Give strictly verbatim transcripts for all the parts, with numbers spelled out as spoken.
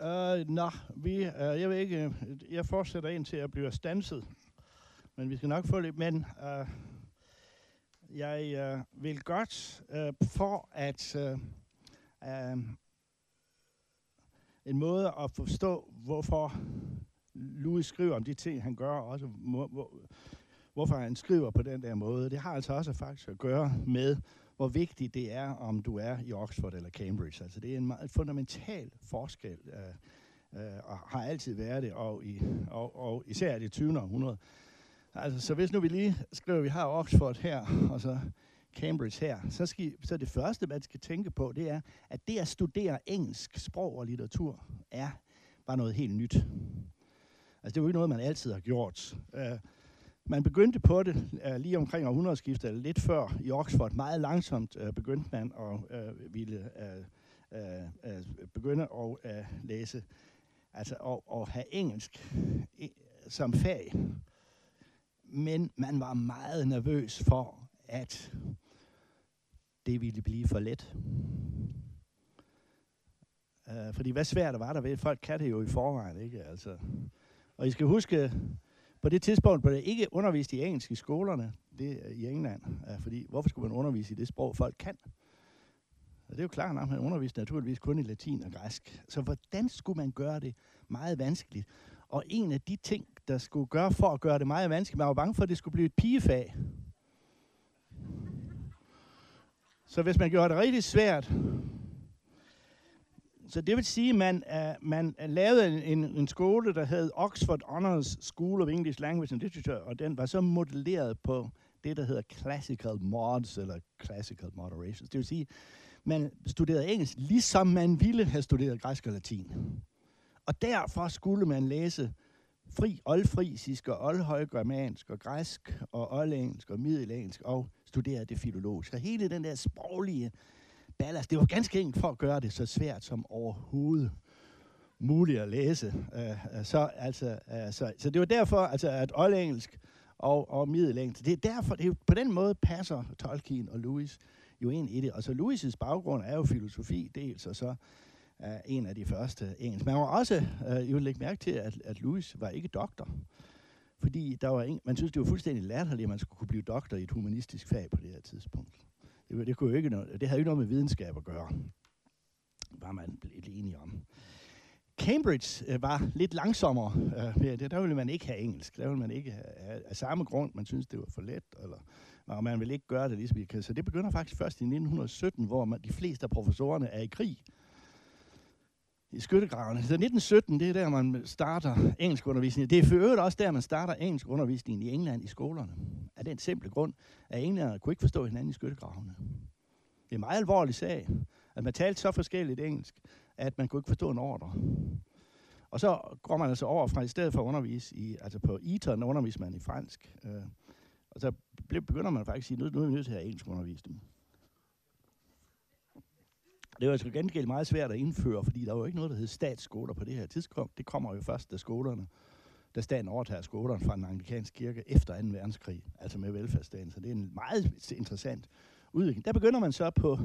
Uh, Nå, vi, uh, jeg vil ikke, jeg fortsætter ind til at blive standset, men vi skal nok få lidt, men uh, jeg uh, vil godt, uh, for at uh, uh, en måde at forstå, hvorfor Lewis skriver om de ting, han gør, og også må, hvor, hvorfor han skriver på den der måde. Det har altså også faktisk at gøre med, hvor vigtigt det er, om du er i Oxford eller Cambridge. Altså det er en meget fundamental forskel, øh, øh, og har altid været det, og, i, og, og især i det tyvende århundrede. Altså, så hvis nu vi lige skriver, at vi har Oxford her, og så Cambridge her, så, skal, så det første, man skal tænke på, det er, at det at studere engelsk sprog og litteratur er bare noget helt nyt. Altså det er jo ikke noget, man altid har gjort. Uh, man begyndte på det uh, lige omkring århundredeskiftet, eller lidt før i Oxford. Meget langsomt uh, begyndte man at uh, ville uh, uh, uh, begynde at uh, læse, altså at have engelsk uh, som fag. Men man var meget nervøs for, at det ville blive for let. Uh, fordi hvad svært det var der ved, folk kan det jo i forvejen, ikke? Altså... Og I skal huske, på det tidspunkt blev der ikke undervist i engelsk i skolerne det, i England. Fordi hvorfor skulle man undervise i det sprog, folk kan? Og det er jo klart, at man underviste naturligvis kun i latin og græsk. Så hvordan skulle man gøre det meget vanskeligt? Og en af de ting, der skulle gøre for at gøre det meget vanskeligt, man var bange for, at det skulle blive et pigefag. Så hvis man gjorde det rigtig svært... Så det vil sige, at man, uh, man lavede en, en skole, der hed Oxford Honors School of English Language and Literature, og den var så modelleret på det, der hedder Classical Mods, eller Classical Moderations. Det vil sige, man studerede engelsk, ligesom man ville have studeret græsk og latin. Og derfor skulle man læse fri oldfrisisk og oldhøjgermansk og græsk og oldengelsk og middelengelsk og studere det filologisk. Og hele den der sproglige... Det var ganske enkelt for at gøre det så svært som overhovedet muligt at læse. Uh, så, altså, uh, så, så det var derfor, altså, at oldengelsk og, og middelengelsk, det er derfor, det er, på den måde passer Tolkien og Lewis jo ind i det. Og så Lewis' baggrund er jo filosofi dels, og så uh, en af de første engelsk. Man må også uh, jo lægge mærke til, at, at Lewis var ikke doktor. Fordi der var en, man synes, det var fuldstændig latterligt, at man skulle kunne blive doktor i et humanistisk fag på det her tidspunkt. Det, kunne jo ikke noget, det havde jo ikke noget med videnskab at gøre, var man blevet enige om. Cambridge øh, var lidt langsommere. Øh, der ville man ikke have engelsk. Der ville man ikke have, af samme grund, man synes det var for let, eller, og man ville ikke gøre det ligesom vi kan. Så det begynder faktisk først i nitten sytten, hvor man, de fleste af professorerne er i krig i skyttegravene. Så nitten sytten, det er der, man starter engelskundervisning. Det er for øvrigt også der, man starter engelskundervisningen i England i skolerne. Af den simple grund, at englænderne kunne ikke forstå hinanden i skyttegravene. Det er en meget alvorlig sag, at man talte så forskelligt engelsk, at man kunne ikke forstå en ordre. Og så går man altså over fra, i stedet for at undervise i, altså på Eton underviser man i fransk. Øh, og så begynder man faktisk at sige, nu er vi nødt til at have engelskundervisning. Det var jo gengæld meget svært at indføre, fordi der var jo ikke noget, der hed statsskoler på det her tidspunkt. Det kommer jo først, da skolerne, da staten overtager skolerne fra den anglikanske kirke efter anden verdenskrig, altså med velfærdsstaten. Så det er en meget interessant udvikling. Der begynder man så på,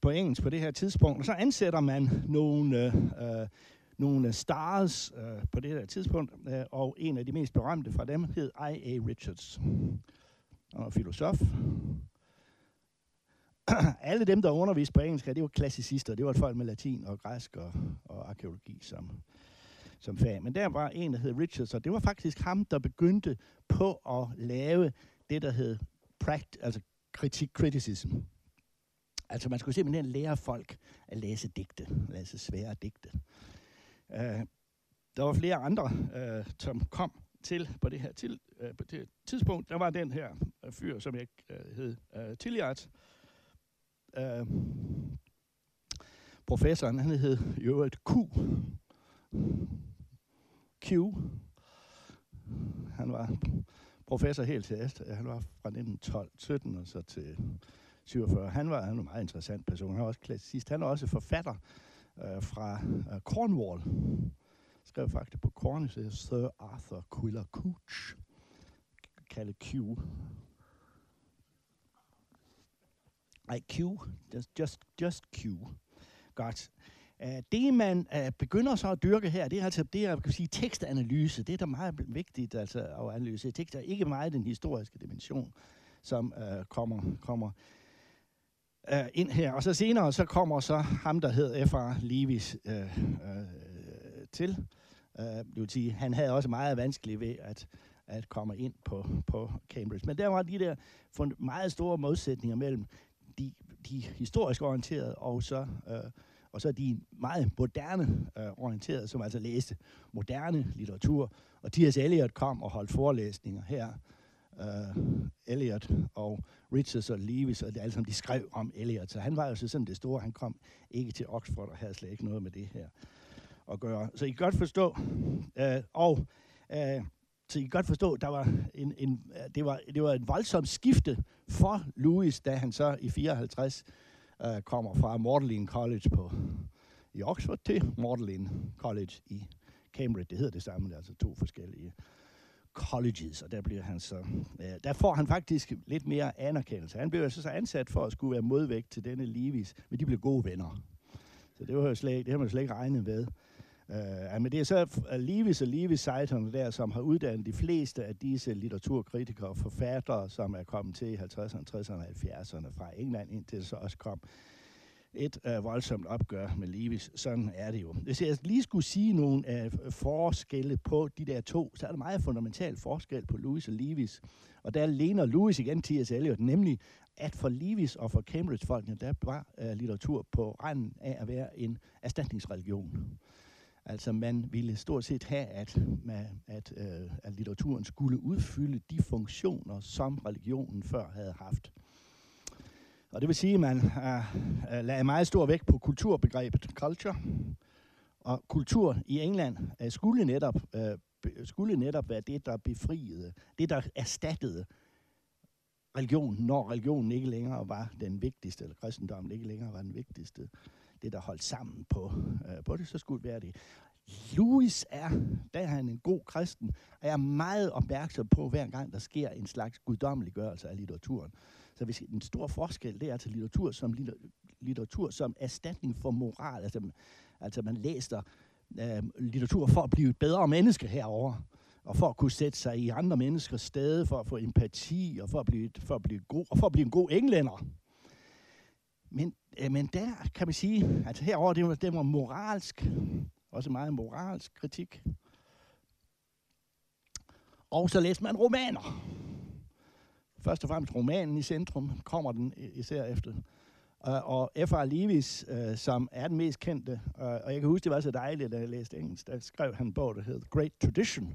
på engelsk på det her tidspunkt, og så ansætter man nogle, øh, nogle stars øh, på det her tidspunkt, øh, og en af de mest berømte fra dem hed I. A. Richards, og filosof. Alle dem, der underviste på engelsk, det var klassicister. Det var folk med latin og græsk og, og arkæologi som, som fag. Men der var en, der hed Richards, og det var faktisk ham, der begyndte på at lave det, der hed practice, altså kritik, criticism. Altså man skulle simpelthen lære folk at læse digte, læse svære digte. Uh, der var flere andre, uh, som kom til på det her til, uh, på det tidspunkt. Der var den her uh, fyr, som jeg uh, hed uh, Tillyardt. Uh, professoren, han hed jo et Q. Q. Han var professor helt til æst. Han var fra nitten tolv sytten og så til syvogfyrre. Han var, han var en meget interessant person. Han var også klassicist. Han var også forfatter uh, fra uh, Cornwall. Skrev faktisk på Cornish, Sir Arthur Quiller-Couch. Kaldet Q. Nej, Q. Just, just, just Q. Godt. Det, man begynder så at dyrke her, det er altså det, jeg kan sige, tekstanalyse. Det er da meget vigtigt altså, at analysere tekster. Ikke meget den historiske dimension, som øh, kommer, kommer øh, ind her. Og så senere så kommer så ham, der hed F R Leavis øh, øh, til. Øh, det vil sige, han havde også meget vanskeligt ved at, at komme ind på, på Cambridge. Men der var de der meget store modsætninger mellem de, de historisk orienterede og så... Øh, og så de meget moderne øh, orienterede, som altså læste moderne litteratur. Og T S Eliot kom og holdt forelæsninger her. Øh, Eliot og Richards og Leavis, og det alt som de skrev om Eliot. Så han var jo så sådan det store. Han kom ikke til Oxford og havde slet ikke noget med det her at gøre. Så I kan godt forstå, øh, og øh, så I kan godt forstå, der var en, en, det var det var et voldsomt skifte for Lewis, da han så i fireoghalvtreds Uh, kommer fra Magdalen College på, i Oxford til Magdalen College i Cambridge. Det hedder det samme, det er altså to forskellige colleges, og der bliver han så... Uh, der får han faktisk lidt mere anerkendelse. Han blev altså så ansat for at skulle være modvægt til denne Leavis, men de blev gode venner. Så det var jo slet, det har man jo slet ikke regnet med. Uh, men det er så Leavis og Leavis-sejterne der, som har uddannet de fleste af disse litteraturkritikere og forfattere, som er kommet til i halvtredserne, tresserne og halvfjerdserne fra England, indtil det så også kom et uh, voldsomt opgør med Leavis. Sådan er det jo. Hvis jeg lige skulle sige nogle uh, forskelle på de der to, så er der meget fundamental forskel på Lewis og Leavis. Og der lener Lewis igen T S Eliot, nemlig at for Leavis og for Cambridge-folkene, der var uh, litteratur på randen af at være en erstatningsreligion. Altså man ville stort set have, at, at, at, at litteraturen skulle udfylde de funktioner, som religionen før havde haft. Og det vil sige, at man uh, lagde meget stor vægt på kulturbegrebet culture. Og kultur i England uh, skulle, netop, uh, skulle netop være det, der befriede, det der erstattede religionen, når religionen ikke længere var den vigtigste, eller kristendommen ikke længere var den vigtigste. Det, der holdt sammen på, øh, på det, så skulle det være det. Lewis er, der er han en god kristen, og jeg er meget opmærksom på, hver gang der sker en slags guddommeliggørelse af litteraturen. Så hvis en stor forskel, det er til litteratur som, litter, litteratur som erstatning for moral. Altså, altså man læser øh, litteratur for at blive et bedre menneske herovre, og for at kunne sætte sig i andre menneskers sted, for at få empati, og for at blive, for at blive, god, og for at blive en god englænder. Men, øh, men der kan man sige, at herover det var, det var moralsk, også meget moralsk kritik. Og så læste man romaner. Først og fremmest romanen i centrum, kommer den især efter. Uh, og F R Leavis, uh, som er den mest kendte, uh, og jeg kan huske, det var så dejligt, da jeg læste engelsk, der skrev han en bog, der hed The Great Tradition.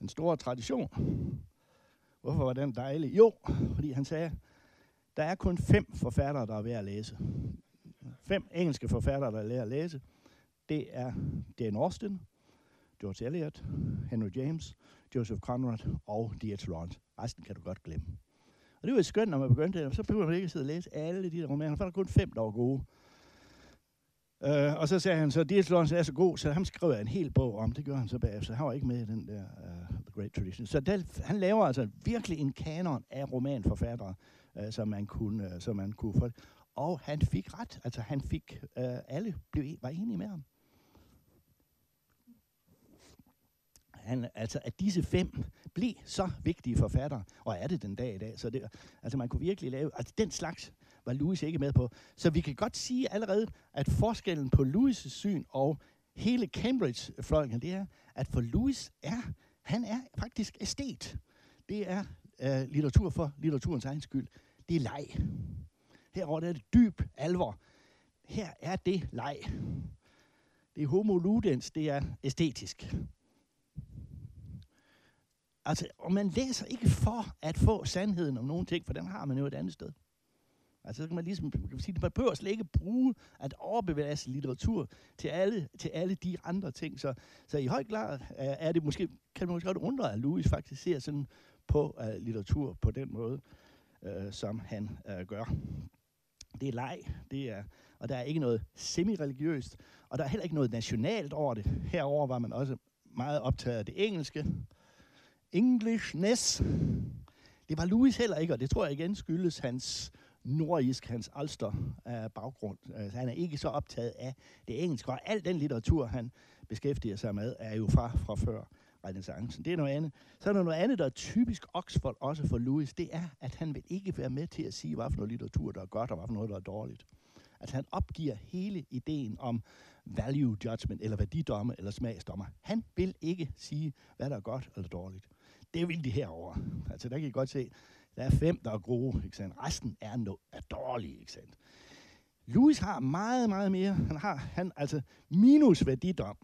Den store tradition. Hvorfor var den dejlig? Jo, fordi han sagde, der er kun fem forfattere, der er ved at læse. Fem engelske forfattere, der er ved at læse. Det er Jane Austin, George Eliot, Henry James, Joseph Conrad og D H Lawrence. Resten kan du godt glemme. Og det var jo skønt, når man begyndte det, så begyndte man ikke at sidde og læse alle de der romaner, for der er kun fem, der var gode. Uh, og så sagde han så, D H Lawrence er så god, så ham skrev en hel bog om. Det gør han så bagefter. Han var ikke med i den der uh, The Great Tradition. Så der, han laver altså virkelig en kanon af romanforfattere, uh, som man kunne, uh, som man kunne få. Og han fik ret. Altså han fik, uh, alle blev, var enige med ham. Han, altså at disse fem blev så vigtige forfattere, og er det den dag i dag. Så det, altså man kunne virkelig lave, altså den slags var Lewis ikke med på. Så vi kan godt sige allerede, at forskellen på Lewis' syn og hele Cambridge-fløjen, det er, at for Lewis er, han er faktisk æstet. Det er øh, litteratur for litteraturens egen skyld. Det er leg. Herover er det dyb alvor. Her er det leg. Det er homo ludens, det er æstetisk. Altså, og man læser ikke for at få sandheden om nogle ting, for den har man jo et andet sted. Altså, så kan man ligesom sige, at man behøver slet ikke bruge at overbevæge litteratur til alle, til alle de andre ting. Så, så i høj grad er det måske, kan man måske godt undre, at Lewis faktisk ser sådan på uh, litteratur på den måde, uh, som han uh, gør. Det er leg, det er, og der er ikke noget semi-religiøst, og der er heller ikke noget nationalt over det. Herover var man også meget optaget af det engelske. Englishness. Det var Lewis heller ikke, og det tror jeg igen skyldes hans nordisk, hans Ulster-baggrund. Uh, altså, han er ikke så optaget af det engelske, og al den litteratur, han beskæftiger sig med, er jo fra, fra før renæssancen. Det er noget andet. Så er der noget andet, der er typisk Oxford, også for Lewis, det er, at han vil ikke være med til at sige, hvad for noget litteratur, der er godt, og hvad for noget, der er dårligt. Altså, han opgiver hele ideen om value judgment, eller værdidomme, eller smagsdommer. Han vil ikke sige, hvad der er godt eller dårligt. Det vil de herover. Altså, der kan I godt se, der er fem, der er gode, ikke sandt? Resten er, no- er dårlige, ikke sandt? Lewis har meget, meget mere. Han har, han, altså, minus værdidom.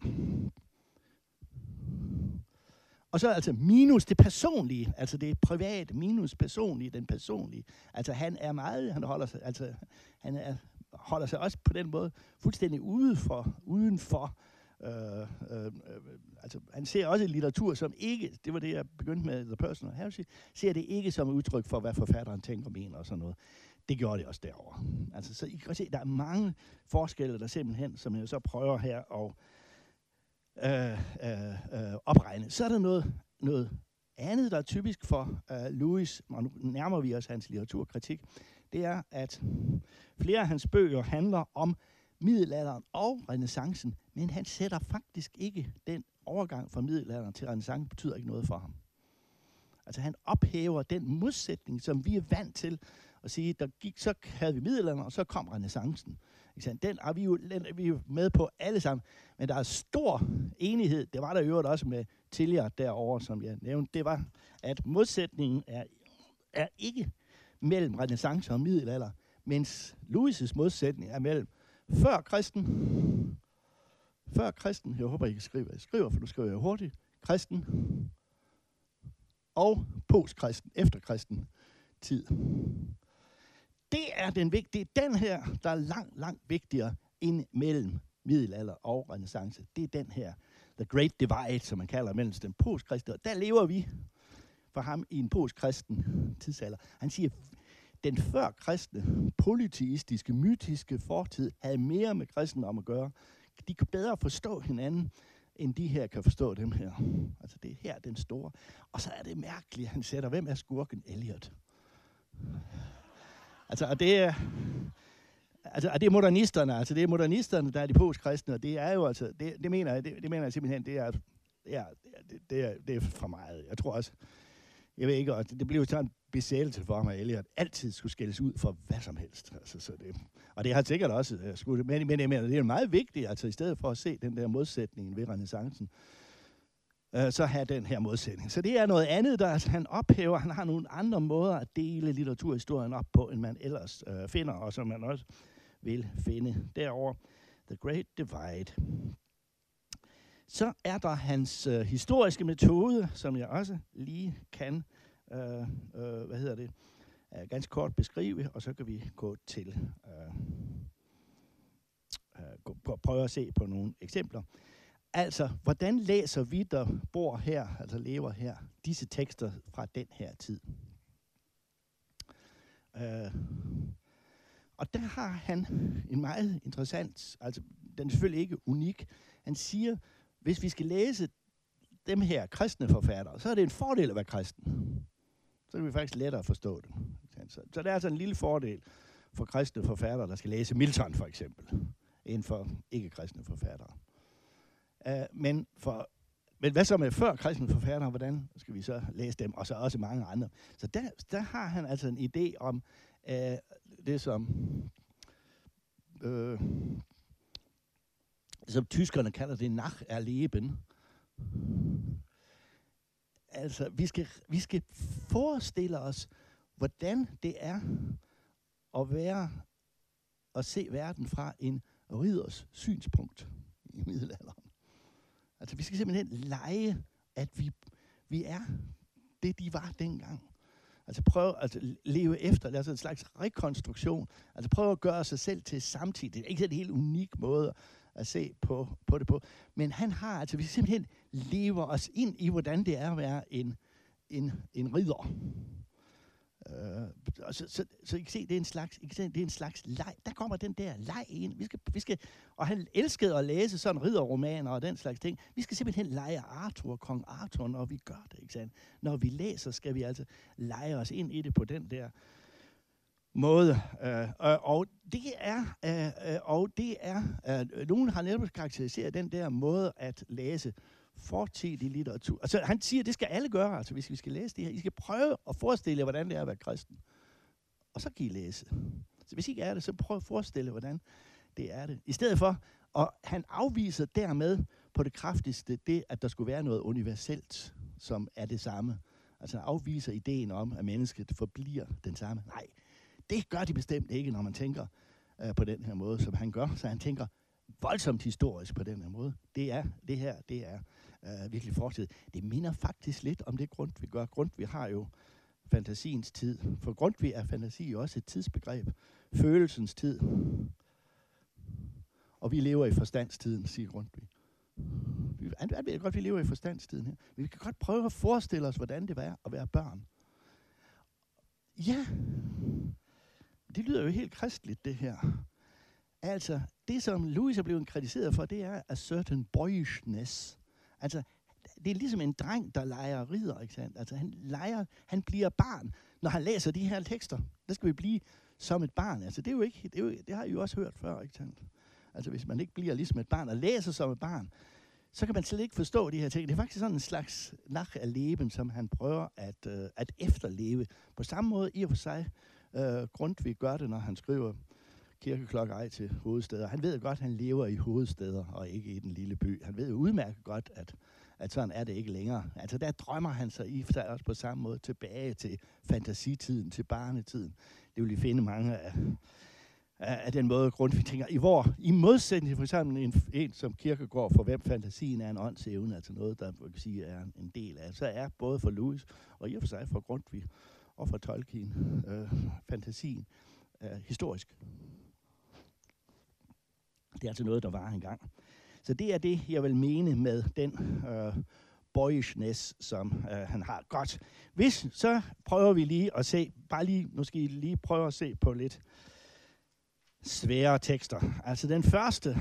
Og så altså minus det personlige, altså det private, minus personlige, den personlige. Altså han er meget, han holder sig, altså han er, holder sig også på den måde fuldstændig ude for, uden for. Øh, øh, øh, altså han ser også litteratur som ikke, det var det jeg begyndte med The Personal Heresy, ser det ikke som udtryk for, hvad forfatteren tænker og mener og sådan noget. Det gjorde det også derovre. Altså så I kan se, der er mange forskelle der simpelthen, som jeg så prøver her og Øh, øh, opregne. Så er der noget, noget andet, der er typisk for øh, Lewis, og nu nærmer vi os hans litteraturkritik, det er, at flere af hans bøger handler om middelalderen og renæssancen, men han sætter faktisk ikke den overgang fra middelalderen til renæssancen, betyder ikke noget for ham. Altså han ophæver den modsætning, som vi er vant til at sige, der gik, så havde vi middelalderen, og så kom renæssancen. Den er vi jo den er vi jo med på alle sammen, men der er stor enighed, det var der i øvrigt også med Tillyardt derovre, som jeg nævnte, det var, at modsætningen er, er ikke mellem renæssance og middelalder, mens Lewis' modsætning er mellem før kristen, før kristen, jeg håber, I kan skrive, jeg skriver, for nu skriver jeg hurtigt, kristen og postkristen, efterkristen tid. Det er den vigtige, den her, der er langt, langt vigtigere ind mellem middelalder og renæssance. Det er den her, the great divide, som man kalder, mellem den postkristne. Der lever vi for ham i en postkristen tidsalder. Han siger, den førkristne, polyteistiske, mytiske fortid havde mere med kristendom at gøre. De kunne bedre forstå hinanden, end de her kan forstå dem her. Altså det er her, den store. Og så er det mærkeligt, han sætter, hvem er skurken Eliot? Altså, og det er, altså, og det er modernisterne, altså det er modernisterne, der er de postkristne, og det er jo altså, det, det, mener, jeg, det, det mener jeg simpelthen, det er, ja, det, det, er, det er for meget. Jeg tror også, jeg ved ikke, og det, det blev sådan en besættelse for mig, at Eliot altid skulle skældes ud for hvad som helst. Altså, så det, og det har sikkert også uh, skudt, men, men jeg mener, det er meget vigtigt, altså i stedet for at se den der modsætning ved renæssancen, så have den her modsætning. Så det er noget andet, der altså, han ophæver. Han har nogle andre måder at dele litteraturhistorien op på, end man ellers øh, finder, og som man også vil finde derover. The Great Divide. Så er der hans øh, historiske metode, som jeg også lige kan, øh, øh, hvad hedder det, øh, ganske kort beskrive, og så kan vi gå til, øh, øh, prøve at se på nogle eksempler. Altså, hvordan læser vi, der bor her, altså lever her, disse tekster fra den her tid? Øh, og der har han en meget interessant, altså den er selvfølgelig ikke unik, han siger, hvis vi skal læse dem her kristne forfattere, så er det en fordel at være kristen. Så kan vi faktisk lettere forstå det. Så der er altså en lille fordel for kristne forfattere, der skal læse Milton for eksempel, end for ikke-kristne forfattere. Uh, men, for, men hvad så med før kristne forfattere, hvordan skal vi så læse dem, og så også mange andre. Så der, der har han altså en idé om uh, det, som, uh, som tyskerne kalder det nach erleben. Altså, vi skal, vi skal forestille os, hvordan det er at være at se verden fra en ridders synspunkt i middelalderen. Altså, vi skal simpelthen lege, at vi, vi er det, de var dengang. Altså, prøv at altså, leve efter, altså en slags rekonstruktion. Altså, prøv at gøre sig selv til samtidig. Det er ikke sådan en helt unik måde at se på, på det på. Men han har, altså, vi simpelthen lever os ind i, hvordan det er at være en, en, en ridder. Uh, så, så, så I kan se, det er en slags, I kan se, det er en slags leg. Der kommer den der leg ind. Vi skal, vi skal, og han elskede at læse sådan ridderromaner og den slags ting. Vi skal simpelthen lege Arthur, kong Arthur, når vi gør det. Ikke sandt? Når vi læser, skal vi altså lege os ind i det på den der måde. Øh, og det er, øh, og det er øh, nogen har netop karakteriseret den der måde at læse fortidig litteratur. Altså, han siger, at det skal alle gøre, altså, hvis vi skal læse det her. I skal prøve at forestille jer, hvordan det er at være kristen. Og så kan I læse. Så hvis I ikke er det, så prøv at forestille jer, hvordan det er det. I stedet for, og han afviser dermed på det kraftigste det, at der skulle være noget universelt, som er det samme. Altså, han afviser ideen om, at mennesket forbliver den samme. Nej, det gør de bestemt ikke, når man tænker øh, på den her måde, som han gør. Så han tænker voldsomt historisk på den her måde. Det er, det her, det er øh, virkelig fortid. Det minder faktisk lidt om det Grundtvig gør. Grundtvig har jo fantasiens tid. For Grundtvig er fantasi jo også et tidsbegreb. Følelsens tid. Og vi lever i forstandstiden, siger Grundtvig. Vi ved godt, vi lever i forstandstiden her. Men vi kan godt prøve at forestille os, hvordan det var at være børn. Ja, det lyder jo helt kristeligt, det her. Altså, det som Lewis er blevet kritiseret for, det er a certain boyishness. Altså, det er ligesom en dreng, der leger ridder, ikke sandt? Altså, han leger, han bliver barn, når han læser de her tekster. Der skal vi blive som et barn. Altså, det er jo ikke, det, er jo, det har I jo også hørt før, ikke sandt? Altså, hvis man ikke bliver ligesom et barn og læser som et barn, så kan man slet ikke forstå de her ting. Det er faktisk sådan en slags nach erleben, som han prøver at, øh, at efterleve. På samme måde i og for sig øh, Grundtvig gør det, når han skriver kirkeklokke ej til hovedsteder. Han ved godt, at han lever i hovedsteder og ikke i den lille by. Han ved jo udmærket godt, at, at sådan er det ikke længere. Altså, der drømmer han sig i for sig også på samme måde tilbage til fantasitiden, til barnetiden. Det vil I finde mange af. Af den måde, Grundtvig tænker, i hvor, i modsætning for eksempel en, en som Kierkegaard, for hvem fantasien er en åndsevne, altså noget, der kan sige, er en del af, så er både for Lewis, og i og for sig for Grundtvig, og for Tolkien, øh, fantasien, øh, historisk. Det er altså noget, der var engang. Så det er det, jeg vil mene med den øh, boyishness, som øh, han har. Godt. Hvis, så prøver vi lige at se, bare lige, nu skal I lige prøve at se på lidt svære tekster. Altså den første,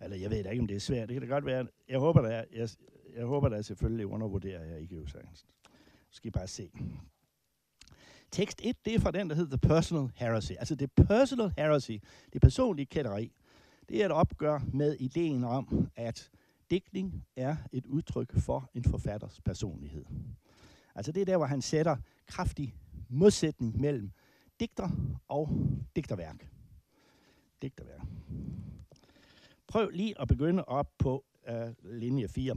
eller jeg ved da ikke, om det er svært, det kan da godt være, jeg håber da, jeg, jeg, jeg håber da selvfølgelig undervurderer jeg ikke jo sagtens. Nu skal I bare se. Tekst et, det er fra den, der hedder The Personal Heresy. Altså The Personal Heresy, det personlige kætteri, det er et opgør med ideen om, at digtning er et udtryk for en forfatters personlighed. Altså det er der, hvor han sætter kraftig modsætning mellem digter og digterværk. Digterværk. Prøv lige at begynde op på øh, linje fire.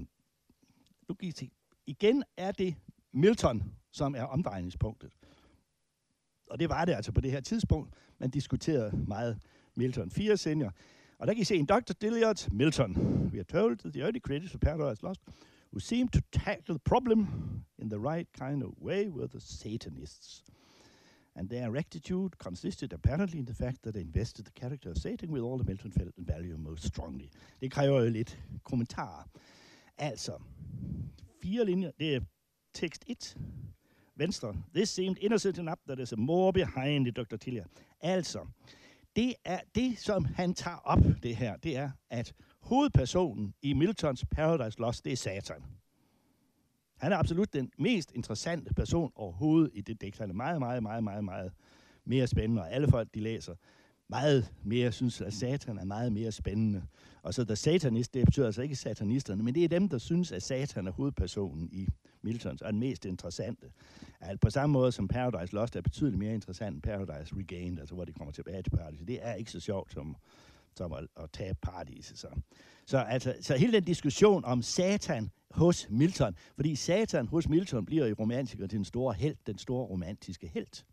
Nu kan I se. Igen er det Milton, som er omdrejningspunktet. Og det var det altså på det her tidspunkt. Man diskuterede meget Milton. Fire senior. Og der kan I se en doktor Tillyardt, Milton. We are told that the early critics of Paradise Lost who seemed to tackle the problem in the right kind of way were the Satanists. And their rectitude consisted apparently in the fact that they invested the character of Satan with all the Milton felt and value most strongly. Det kræver jo lidt kommentarer. Altså, fire linjer, det er tekst et, venstre. This seemed innocent enough that there's more behind it, doktor Tillyardt. Altså, det er det, som han tager op, det her, det er, at hovedpersonen i Miltons Paradise Lost, det er Satan. Han er absolut den mest interessante person overhovedet i det digt. Han er meget, meget, meget, meget, meget mere spændende. Og alle folk, de læser, meget mere synes, at Satan er meget mere spændende. Og så der satanist, det betyder altså ikke satanisterne, men det er dem, der synes, at Satan er hovedpersonen i Miltons, og den mest interessante. Altså på samme måde som Paradise Lost er betydeligt mere interessant end Paradise Regained, altså hvor de kommer tilbage til paradiset. Det er ikke så sjovt som, som at, at tage paradiset. Så. Så, altså, så hele den diskussion om Satan hos Milton, fordi Satan hos Milton bliver i romantikeren til den store helt, den store romantiske helt,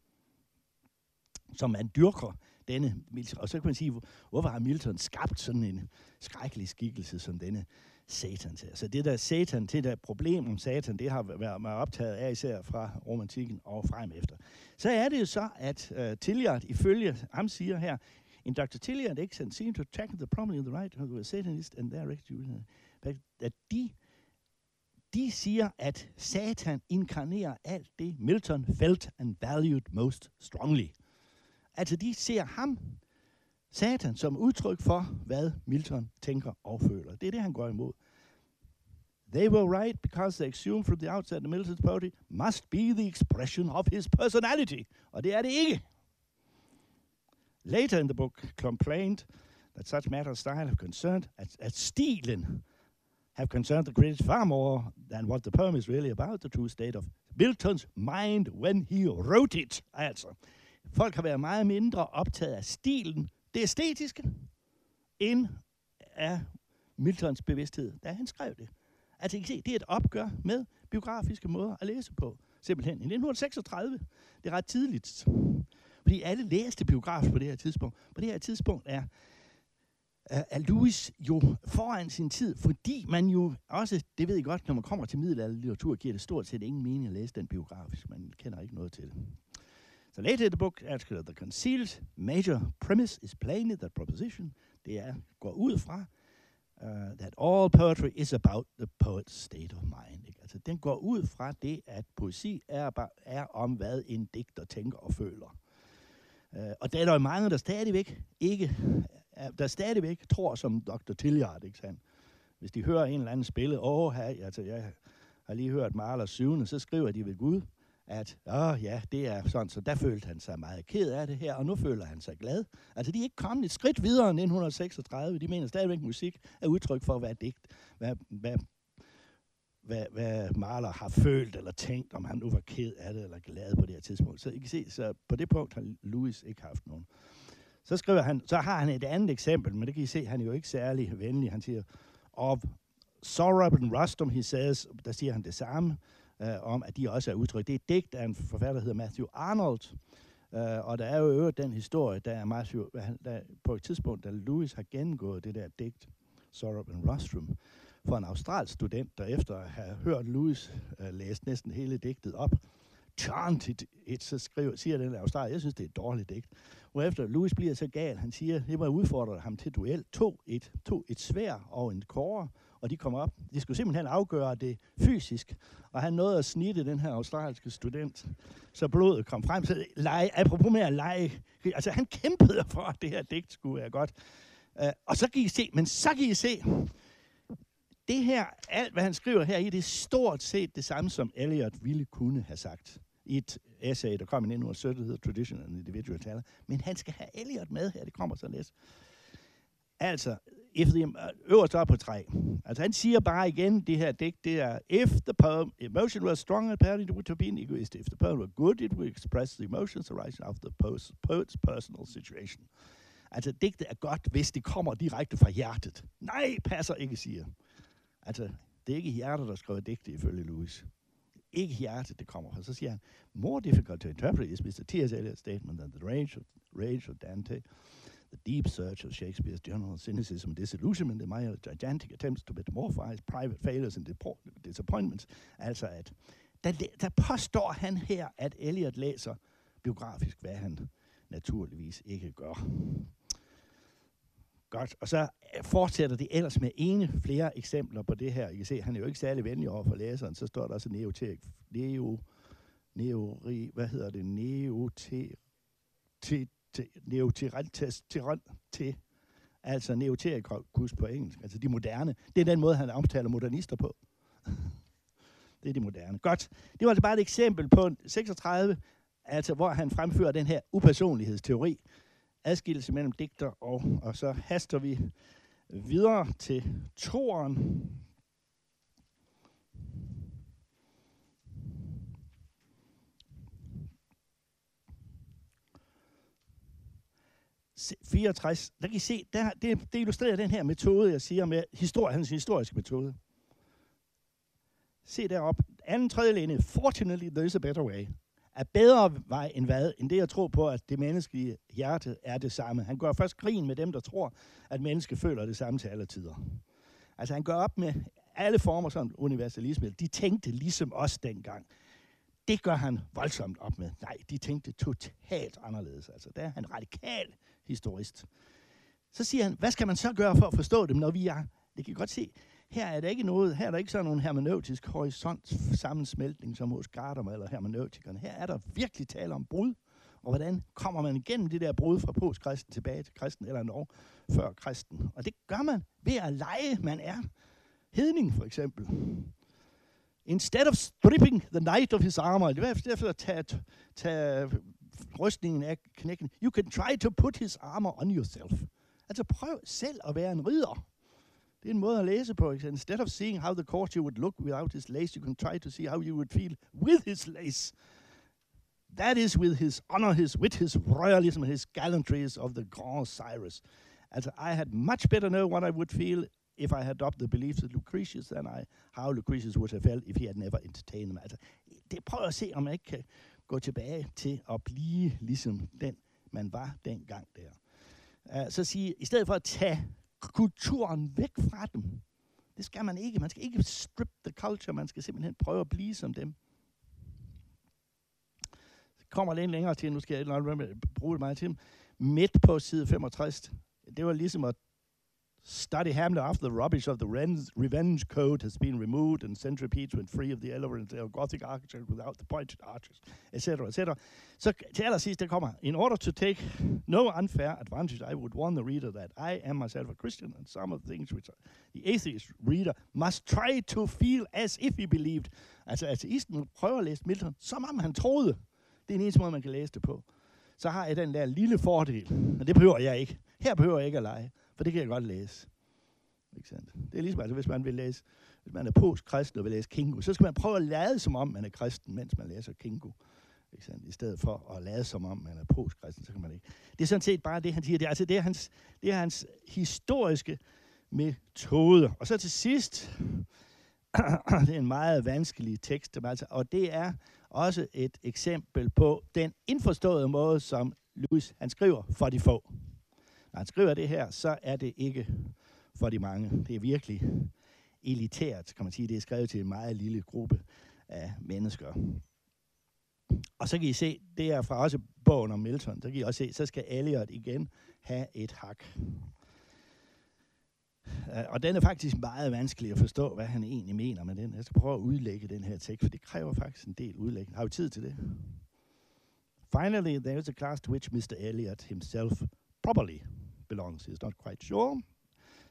som man dyrker denne Milton. Og så kan man sige, hvorfor har Milton skabt sådan en skrækkelig skikkelse som denne Satan? Så det der Satan, det der problem om Satan, det har været optaget af især fra romantikken og frem efter. Så er det jo så, at uh, Tillyardt ifølge ham siger her, in doktor Tillyardt Exxon seemed to tackle the problem in the right of Satanist and their rectitude. At de De siger, at Satan inkarnerer alt det, Milton felt and valued most strongly. Altså, de ser ham, Satan, som udtryk for, hvad Milton tænker og føler. Det er det, han går imod. They were right, because they assumed from the outset that Milton's poetry must be the expression of his personality. Og det er det ikke. later in the book complained that such matters of style have concerned, at, at Stilen, have concerned the critics far more than what the poem is really about, the true state of Miltons mind when he wrote it. Altså, folk har været meget mindre optaget af stilen, det æstetiske, end af Miltons bevidsthed, da han skrev det. Altså, I kan se, det er et opgør med biografiske måder at læse på, simpelthen. I nitten seksogtredive, det er ret tidligt, fordi alle læste biografisk på det her tidspunkt. På det her tidspunkt er er Lewis jo foran sin tid, fordi man jo også, det ved I godt, når man kommer til middelalderlitteratur, giver det stort set ingen mening at læse den biografisk. Man kender ikke noget til det. Så later in the book, actually, the concealed major premise is plainly that proposition, det er, går ud fra, uh, that all poetry is about the poet's state of mind. Ikke? Altså, den går ud fra det, at poesi er, er om, hvad en digter tænker og føler. Uh, og der er der jo mange, der stadigvæk ikke... der stadigvæk tror som doktor Tillyardt, ikke sandt? Hvis de hører en eller anden spille, åh, altså, jeg har lige hørt Mahlers syvende, så skriver de ved Gud, at åh, ja, det er sådan, så der følte han sig meget ked af det her, og nu føler han sig glad. Altså, de er ikke kommet et skridt videre end nitten seksogtredive. De mener stadigvæk, at musik er udtryk for, hvad digt, hvad, hvad, hvad, hvad Mahler har følt eller tænkt, om han nu var ked af det eller glad på det her tidspunkt. Så I kan se, så på det punkt har Lewis ikke haft nogen. Så skriver han, så har han et andet eksempel, men det kan I se, han er jo ikke særlig venlig. Han siger, of Sohrab and Rustum, he says, der siger han det samme, øh, om at de også er udtrykt. Det er et digt af en forfatter, der hedder Matthew Arnold, øh, og der er jo øvrigt den historie, der er Matthew, der, på et tidspunkt, da Lewis har gennemgået det der digt, Sohrab and Rustum, for en australsk student, der efter at have hørt Lewis øh, læse næsten hele digtet op, chanted it, så skriver, siger den der australier, jeg synes, det er et dårligt digt. Hvorefter Lewis bliver så gal, han siger, det var udfordret ham til duel, tog et, tog et svær og en kåre, og de kom op. De skulle simpelthen afgøre det fysisk, og han nåede at snitte den her australiske student, så blodet kom frem. Så lege, apropos med at lege, altså han kæmpede for, at det her digt skulle være godt. Uh, og så kan I se, men så kan I se, det her, alt hvad han skriver her i, det er stort set det samme, som Eliot ville kunne have sagt i et essay, der kom i nitten sytten, der hedder Tradition and Individual Talent. Men han skal have Eliot med her, det kommer så lidt. Altså, if the, øverst op på tre. Altså, han siger bare igen, det her digt, det er, if the poem, emotion was strong, apparently it would have been egoist. If the poem were good, it would express the emotions arising out of the poet's, poet's personal situation. Altså, digtet er godt, hvis det kommer direkte fra hjertet. Nej, passer ikke, siger. Altså, det er ikke hjertet, der skriver digte, ifølge Lewis. Ikke hjertet, det kommer fra. Så siger han, more difficult to interpret is mister T S Eliot's statement than the rage of, rage of Dante, the deep search of Shakespeare's general cynicism and disillusionment, the minor gigantic attempts to metamorphise private failures and disappointments. Altså, at der, der påstår han her, at Eliot læser biografisk, hvad han naturligvis ikke gør. Godt, og så fortsætter det ellers med ene flere eksempler på det her. I kan se, han er jo ikke særlig venlig over for læseren. Så står der også neotek, neo, neori, hvad hedder det, neote, te, te, neoterante, altså neoterikus på engelsk, altså de moderne. Det er den måde, han omtaler modernister på. Det er de moderne. Godt, det var altså bare et eksempel på seksogtredive, altså hvor han fremfører den her upersonlighedsteori, adskillelse mellem digter, og, og så haster vi videre til toeren. fireogtres, der kan I se, der, det, det illustrerer den her metode, jeg siger med historie, hans historiske metode. Se deroppe, anden tredje linje, fortunately there is a better way. Er bedre vej end hvad, end det jeg tror på, at det menneskelige hjerte er det samme. Han gør først grin med dem, der tror, at mennesket føler det samme til alle tider. Altså han gør op med alle former som universalisme. De tænkte ligesom os dengang. Det gør han voldsomt op med. Nej, de tænkte totalt anderledes. Altså der er han radikal historist. Så siger han, hvad skal man så gøre for at forstå dem, når vi er... Det kan I godt se. Her er der ikke noget, her er der ikke sådan nogen hermeneutisk horisontsammensmeltning som hos Gadamer eller hermeneutikerne. Her er der virkelig tale om brud, og hvordan kommer man igennem det der brud fra postkristen tilbage til kristen eller endog før kristen. Og det gør man ved at lege, man er hedning for eksempel. Instead of stripping the knight of his armor, det var efter at tage, tage rystningen af knækken. You can try to put his armor on yourself. Altså prøv selv at være en ridder. Det er en måde at læse på. Instead of seeing how the courtier would look without his lace, you can try to see how you would feel with his lace. That is with his honor, his wit, his royalism, his gallantries of the Grand Cyrus. Altså, I had much better know what I would feel if I had adopted the beliefs of Lucretius than I, how Lucretius would have felt if he had never entertained them. Altså, det prøver at se, om man ikke kan gå tilbage til at blive ligesom den, man var dengang der. Uh, så sige, i stedet for at tage kulturen væk fra dem, det skal man ikke. Man skal ikke strip the culture, man skal simpelthen prøve at blive som dem. Så kommer lidt længere til, nu skal jeg ikke bruge det meget til dem. Midt på side femogtres, det var ligesom at study Hamlet after the rubbish of the revenge code has been removed and centripedes went free of the elements of Gothic architecture without the pointed arches, et cetera et cetera. Så til allersidst, der kommer, in order to take no unfair advantage, I would warn the reader that I am myself a Christian and some of the things which the atheist reader must try to feel as if he believed. Altså atheisten prøver at læse Milton, som om han troede. Det er den eneste måde, man kan læse det på. Så har jeg den der lille fordel, men det behøver jeg ikke. Her behøver jeg ikke at lege. For det kan jeg godt læse. Ikke sandt? Det er ligesom, altså, hvis man vil læse, hvis man er postkristen og vil læse Kingo, så skal man prøve at lade som om, man er kristen, mens man læser Kingo. Ikke sandt? I stedet for at lade som om, man er postkristen, så kan man ikke. Det er sådan set bare det, han siger. Det er, altså, det er, hans, det er hans historiske metode. Og så til sidst, det er en meget vanskelig tekst, altså, og det er også et eksempel på den indforståede måde, som Lewis, han skriver for de få. Når han skriver det her, så er det ikke for de mange. Det er virkelig elitært, kan man sige. Det er skrevet til en meget lille gruppe af mennesker. Og så kan I se, det er fra også bogen om Milton, så kan I også se, så skal Eliot igen have et hak. Og den er faktisk meget vanskelig at forstå, hvad han egentlig mener med den. Jeg skal prøve at udlægge den her tekst, for det kræver faktisk en del udlægning. Har vi tid til det? Finally, there is a class to which mister Eliot himself probably belongs, he's not quite sure.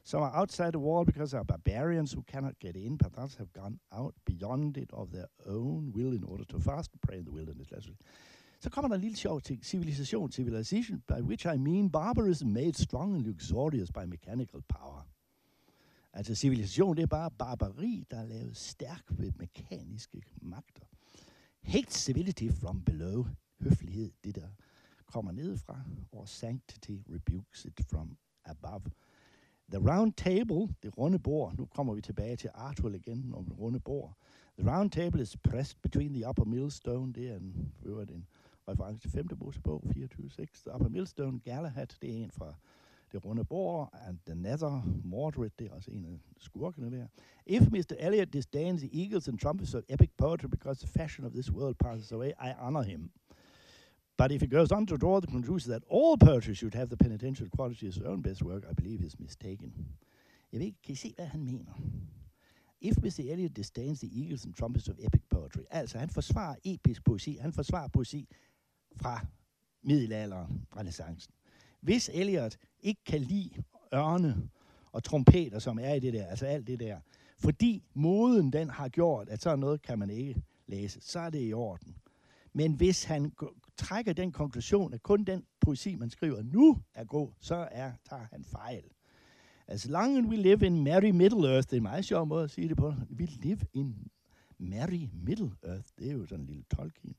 Some are outside the wall because they are barbarians who cannot get in, but others have gone out beyond it of their own will in order to fast and pray in the wilderness. Så kommer der en lille sjov ting, civilisation, civilization, by which I mean barbarism made strong and luxurious by mechanical power. Altså civilisation, det er bare barbari, der er lavet stærk ved mekaniske magter. Hate civility from below, høflighed, det der kommer nedefra, or sanctity rebukes it from above. The round table, det runde bord, nu kommer vi tilbage til Arthur-legenden om det runde bord. The round table is pressed between the upper millstone, det er en, øvrigt en reference til femte Mosebog, fireogtyve seks. The upper millstone, Galahad, det er en fra det runde bord, and the nether, Mordred, det er også en af skurkene der. If mister Eliot disdains the eagles and trumpets of epic poetry because the fashion of this world passes away, I honor him. But if he goes on to draw the conclusion that all poetry should have the penitential quality of his own best work, I believe is mistaken. Jeg ved ikke, kan I se, hvad han mener? If mister Eliot disdains the eagles and trumpets of epic poetry. Altså, han forsvarer episk poesi. Han forsvarer poesi fra middelalderen, renæssancen. Hvis Eliot ikke kan lide ørne og trompeter, som er i det der, altså alt det der, fordi moden den har gjort, at sådan noget kan man ikke læse, så er det i orden. Men hvis han trækker den konklusion, at kun den poesi, man skriver nu, er god, så er, tager han fejl. As long as we live in merry Middle-earth, det er en meget sjov måde at sige det på. We live in merry Middle-earth, det er jo sådan en lille Tolkien.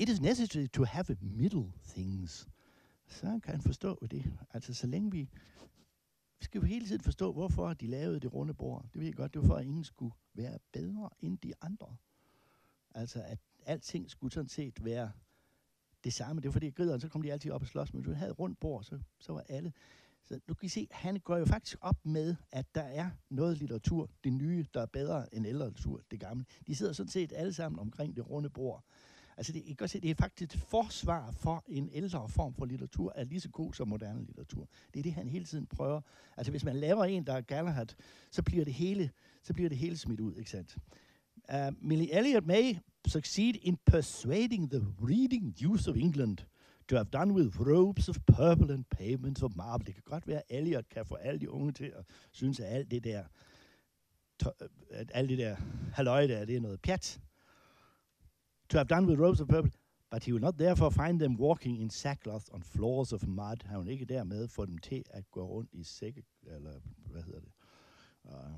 It is necessary to have middle things. Så kan han forstå det. Altså, så længe vi... Vi skal jo hele tiden forstå, hvorfor de lavede det runde bord. Det ved jeg godt, det var for, at ingen skulle være bedre end de andre. Altså, at alting skulle sådan set være det samme. Det var fordi, grideren, så kom de altid op og slås, men hvis du havde rundt bord, så, så var alle. Så nu kan I se, han går jo faktisk op med, at der er noget litteratur, det nye, der er bedre end ældre litteratur, det gamle. De sidder sådan set alle sammen omkring det runde bord. Altså, det, I kan godt se, det er faktisk et forsvar for en ældre form for litteratur, er lige så god som moderne litteratur. Det er det, han hele tiden prøver. Altså, hvis man laver en, der er Galahad, så bliver det hele, så bliver det hele smidt ud, ikke sandt? Uh, Millie Elliot may succeed in persuading the reading youth of England to have done with robes of purple and pavements of marble. Det kan godt være, at Elliot kan få alle de unge til at synes, at alt det der, at alt det der halløj der, det er noget pjat. to have done with robes of purple, but he will not therefore find them walking in sackcloth on floors of mud. Han vil ikke dermed få dem til at gå rundt i sække, eller hvad hedder det? Uh,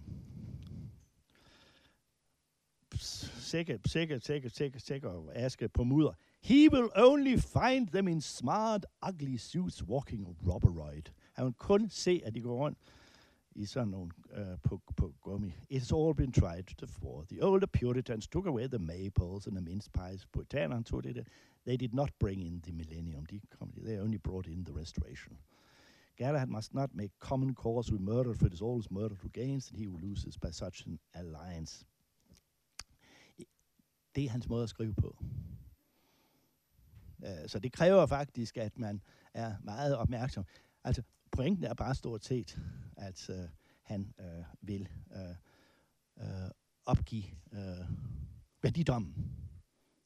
sække, sække, sække, sække, sække og aske på mudder. He will only find them in smart, ugly suits walking robberoid. Han vil kun se, at de går rundt i sådan nogle uh, på, på gummi. It's all been tried before. The older Puritans took away the maypoles and the mince pies. Puritanerne tog det der. They did not bring in the millennium. De kom, they only brought in the restoration. Galahad must not make common cause with murder, for it is always murder who gains, and he who loses by such an alliance. Det er hans måde at skrive på. Uh, så det kræver faktisk, at man er meget opmærksom. Altså, pointen er bare stort set, at uh, han uh, vil uh, uh, opgive uh, værdidommen.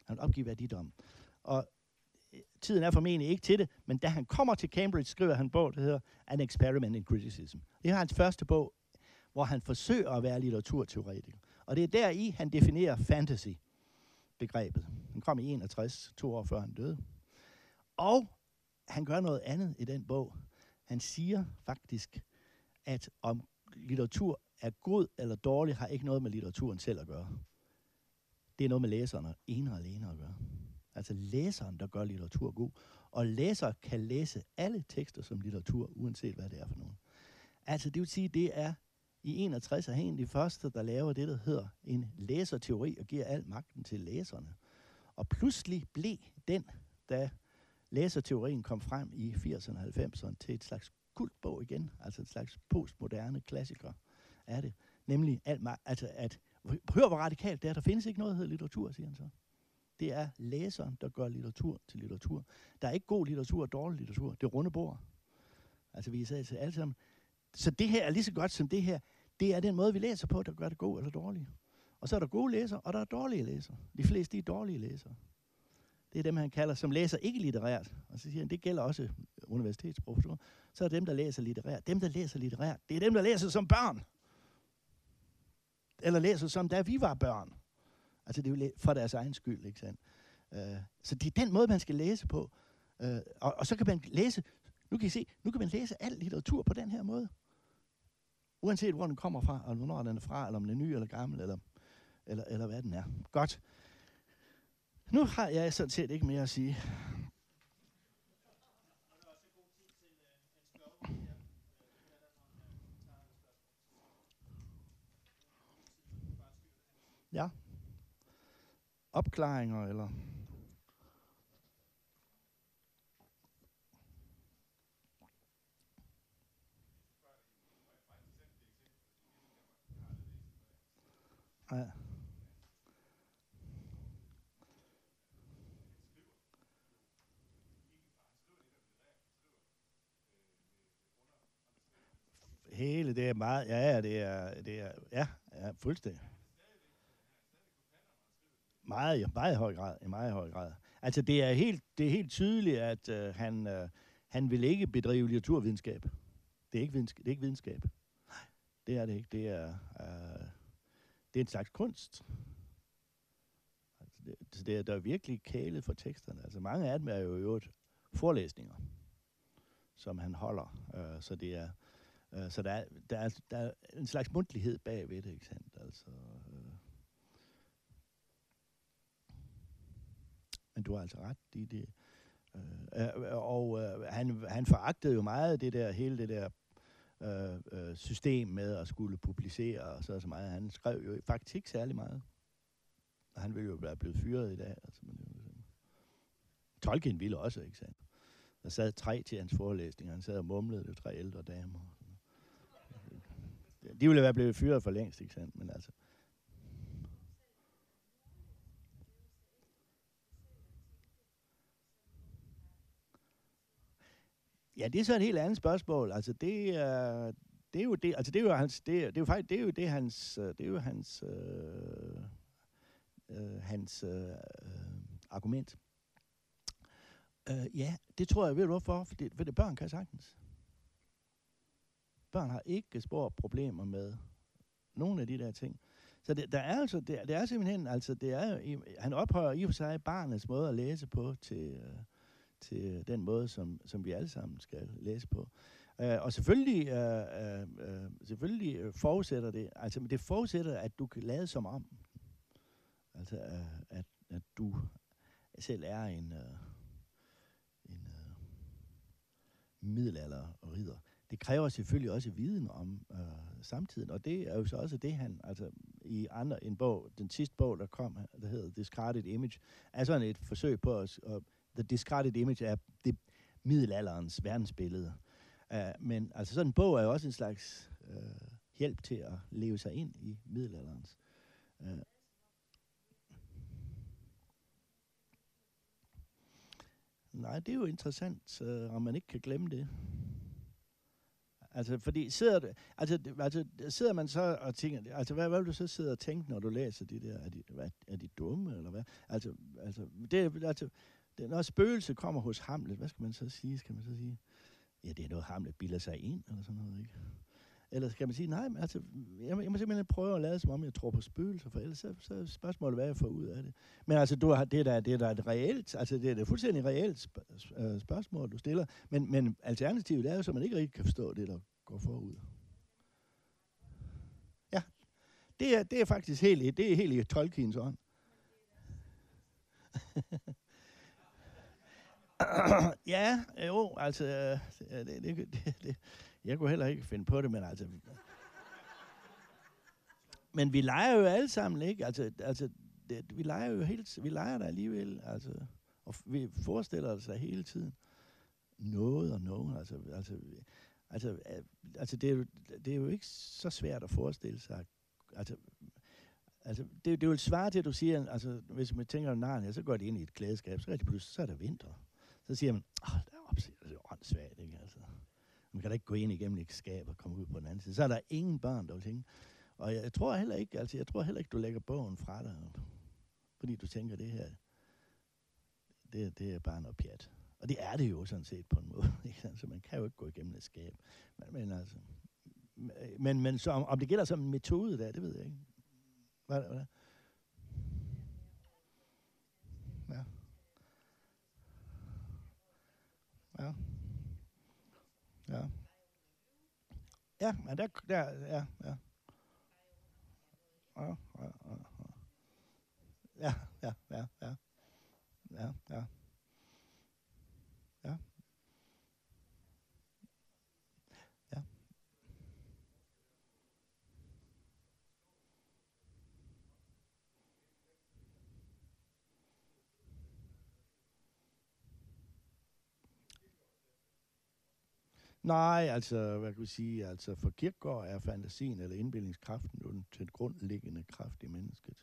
Han vil opgive værdidommen. Og tiden er formentlig ikke til det, men da han kommer til Cambridge, skriver han en bog, der hedder An Experiment in Criticism. Det er hans første bog, hvor han forsøger at være litteraturteoretiker. Og det er deri, han definerer fantasy-begrebet. Han kom i enogtres, to år før han døde. Og han gør noget andet i den bog. Han siger faktisk, at om litteratur er god eller dårlig, har ikke noget med litteraturen selv at gøre. Det er noget med læserne ene og alene at gøre. Altså læseren, der gør litteratur god. Og læser kan læse alle tekster som litteratur, uanset hvad det er for nogen. Altså det vil sige, det er i enogtres er han de første, der laver det, der hedder en læserteori og giver al magten til læserne. Og pludselig blev den, da læserteorien kom frem i firserne og halvfemserne, til et slags kultbog igen, altså en slags postmoderne klassiker af det. Nemlig, al altså at, hør hvor radikalt det er, der findes ikke noget, der hedder litteratur, siger han så. Det er læseren, der gør litteratur til litteratur. Der er ikke god litteratur og dårlig litteratur, det er runde bord. Altså vi sagde til alle sammen, så det her er lige så godt som det her. Det er den måde, vi læser på, der gør det god eller dårligt. Og så er der gode læsere, og der er dårlige læsere. De fleste de er dårlige læsere. Det er dem, han kalder, som læser ikke litterært. Og så siger han, det gælder også universitetsprofessorer. Så er dem, der læser litterært. Dem, der læser litterært, det er dem, der læser som børn. Eller læser som, da vi var børn. Altså, det er jo for deres egen skyld, ikke sandt? Uh, så det er den måde, man skal læse på. Uh, og, og så kan man læse, nu kan I se, nu kan man læse al litteratur på den her måde. Uanset hvor den kommer fra, og hvornår den er fra, eller om den er ny eller gammel, eller, eller, eller hvad den er. Godt. Nu har jeg sådan set ikke mere at sige. Ja. Opklaringer, eller... Ja. Hele det er meget, ja, det er, det er, ja, ja, fuldstændig. Meget, i meget høj grad, i meget høj grad. Altså det er helt, det er helt tydeligt, at øh, han, øh, han vil ikke bedrive litteraturvidenskab. Det er ikke videnskab, det er ikke videnskab. Nej, det er det ikke. Det er, øh, det er en slags kunst. Altså, det, det er, der er virkelig kælet for teksterne. Altså mange af dem er jo i øvrigt forelæsninger, som han holder, øh, så det er. Så der er, der, er, der er en slags mundtlighed bagved det, ikke sandt? Altså, øh. Men du har altså ret i det. Øh, og øh, han, han foragtede jo meget det der, hele det der øh, system med at skulle publicere og så, så meget. Han skrev jo faktisk ikke særlig meget. Og han ville jo være blevet fyret i dag. Altså, men, øh. Tolkien ville også, ikke sandt? Der sad tre til hans forelæsning, han sad og mumlede, det tre ældre damer. De ville være blevet fyret for længst, ikke sandt? Men altså... Ja, det er så et helt andet spørgsmål. Altså, det er, det er jo det... Altså, det er jo hans... Det er, det er jo faktisk... Det er jo det hans... Det er jo hans... Øh, øh, hans øh, argument. Uh, ja, det tror jeg, ved du hvorfor? Fordi, fordi børn kan sagtens. Børn har ikke spor problemer med nogle af de der ting. Så det, der er altså, det, det er simpelthen, altså, det er jo, han ophøjer i og for sig barnets måde at læse på til, til den måde, som, som vi alle sammen skal læse på. Uh, og selvfølgelig, uh, uh, uh, selvfølgelig forudsætter det, altså det forudsætter, at du kan lade som om, altså uh, at, at du selv er en, uh, en uh, middelalder og ridder. Det kræver selvfølgelig også viden om øh, samtiden, og det er jo så også det, han, altså i andre, en bog, den sidste bog, der kom, der hedder Discarded Image, er sådan et forsøg på os, og The Discarded Image er det middelalderens verdensbillede. Uh, men altså sådan en bog er jo også en slags uh, hjælp til at leve sig ind i middelalderens. Uh. Nej, det er jo interessant, uh, om man ikke kan glemme det. Altså, fordi sidder, du, altså, altså, sidder man så og tænker, altså, hvad, hvad vil du så sidde og tænke, når du læser de der, er de, hvad, er de dumme, eller hvad? Altså, altså, det, altså det, når spøgelse kommer hos Hamlet, hvad skal man så sige? Skal man så sige, ja, det er noget, Hamlet bilder sig ind, eller sådan noget, ikke? Eller skal man sige, nej, men, altså, jeg, jeg må simpelthen prøve at lade, som om jeg tror på spøgelser, for ellers så, så er spørgsmålet, hvad jeg får ud af det. Men altså, du har, det, der, det der er et reelt, altså det er et fuldstændig reelt sp- spørgsmål, du stiller, men, men alternativet er jo, så man ikke rigtig kan forstå det, der går forud. Ja, det er, det er faktisk helt, det er helt i Tolkiens ånd. Ja, jo, altså, det, det, det, det. Jeg kunne heller ikke finde på det, men altså... Men vi leger jo alle sammen, ikke? Altså, altså det, vi leger jo helt... Vi leger der alligevel, altså... Og vi forestiller os der hele tiden noget og noget, altså... Altså, altså, altså det, er jo, det er jo ikke så svært at forestille sig, altså... Altså, det, det vil svare til, at du siger, altså, hvis man tænker, nej, ja, så går det ind i et klædeskab, så rigtig pludselig, så er der vinter. Så siger man, åh, der er opsigt, det er jo åndssvagt, ikke, altså. Man kan da ikke gå ind igennem et skab og komme ud på den anden side. Så er der ingen børn, der vil tænke. Og jeg, jeg tror heller ikke, altså, jeg tror heller ikke, du lægger bogen fra dig, fordi du tænker, det her, det, det er bare noget pjat. Og det er det jo sådan set på en måde, ikke sant? Så man kan jo ikke gå igennem et skab. Men, men altså, men, men så, om, om det gælder som en metode der, det ved jeg ikke. Hvad er det? Ja. Ja. Ja. Ja, men der, der, ja, ja. Ja, ja, ja. Ja, ja, ja, ja. Ja, ja. Ja. Ja. Nej, altså, hvad kan vi sige, altså for Kierkegaard er fantasien eller indbildningskraften jo den til grundlæggende kraft i mennesket,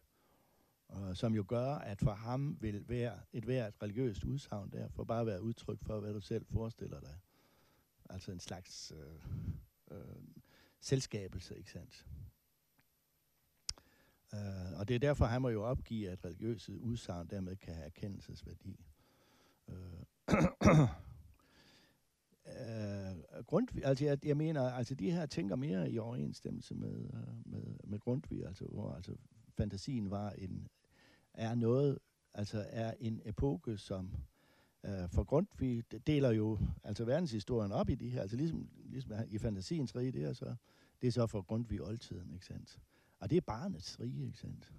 og som jo gør, at for ham vil være et hvert religiøst udsagn der, for bare at være udtryk for, hvad du selv forestiller dig. Altså en slags øh, øh, selskabelse, ikke sandt? Øh, og det er derfor, han må jo opgive, at religiøse udsagn dermed kan have erkendelsesværdi. Øh. Uh, Grundtvig, altså jeg, jeg mener, altså de her tænker mere i overensstemmelse med, uh, med, med Grundtvig, altså hvor altså, fantasien var en, er noget, altså er en epoke, som uh, for Grundtvig deler jo altså verdenshistorien op i de her, altså ligesom, ligesom i fantasiens rige, det er så, det er så for Grundtvig oldtiden, ikke sandt? Og det er barnets rige, ikke sandt?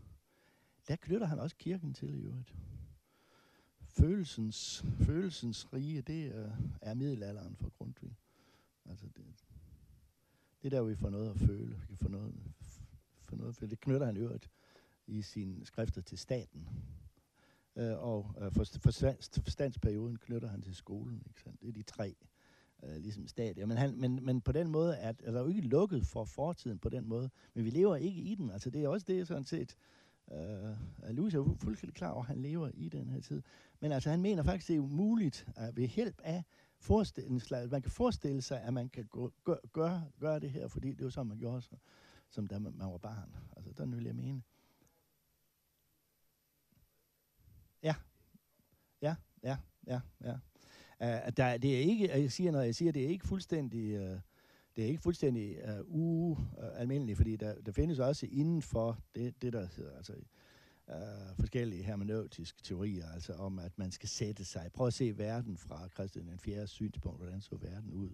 Der knytter han også kirken til i øvrigt. Følelsens, følelsens rige, det øh, er middelalderen for Grundtvig. Altså det, det er der, vi får noget at føle. Vi får noget, får noget at føle. Det knytter han øvrigt i sine skrifter til staten. Øh, og øh, for, for forstandsperioden knytter han til skolen. Ikke sant? Det er de tre øh, ligesom stadier. Men, han, men, men på den måde er, er der jo ikke lukket for fortiden på den måde. Men vi lever ikke i den. Altså det er også det, sådan set... Uh, Lewis er jo fuldstændig klar over, at han lever i den her tid. Men altså, han mener faktisk, det er umuligt at ved hjælp af forestillingen. Man kan forestille sig, at man kan gå, gør, gøre, gøre det her, fordi det er jo sådan, man gjorde, så, som da man, man var barn. Altså, den vil jeg mene. Ja. Ja, ja, ja, ja. Uh, der, det er ikke, jeg siger, når jeg siger, det er ikke fuldstændig... Uh, det er ikke fuldstændig uh, ualmindeligt, fordi der, der findes også inden for det, det der hedder altså, uh, forskellige hermeneutiske teorier, altså om, at man skal sætte sig. Prøv at se verden fra Christian den fjerde synspunkt, hvordan så verden ud.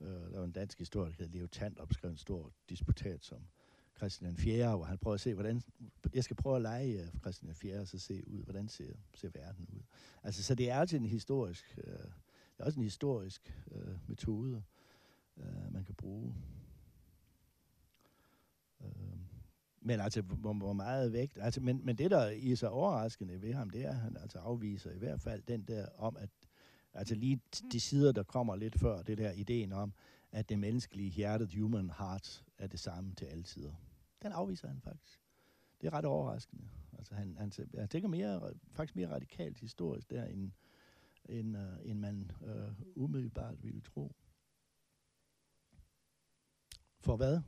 Uh, der var en dansk historiker, der hedder Leo Tant, opskrev en stor disputat som Christian den fjerde, hvor han prøver at se, hvordan... Jeg skal prøve at lege Christian den fjerde, og så se ud, hvordan ser, ser verden ud. Altså, så det er altid en historisk... Øh, det er også en historisk øh, metode, øh, man kan bruge. Øh, men altså, hvor, hvor meget vægt... Altså, men, men det, der i så overraskende ved ham, det er, at han altså afviser i hvert fald den der om, at... Altså, lige de sider, der kommer lidt før, det der ideen om, at det menneskelige hjerte, human heart, er det samme til alle tider. Den afviser han faktisk. Det er ret overraskende. Altså, han, han, han tænker mere, faktisk mere radikalt historisk der, end, end, uh, end man uh, umiddelbart ville tro. For hvad?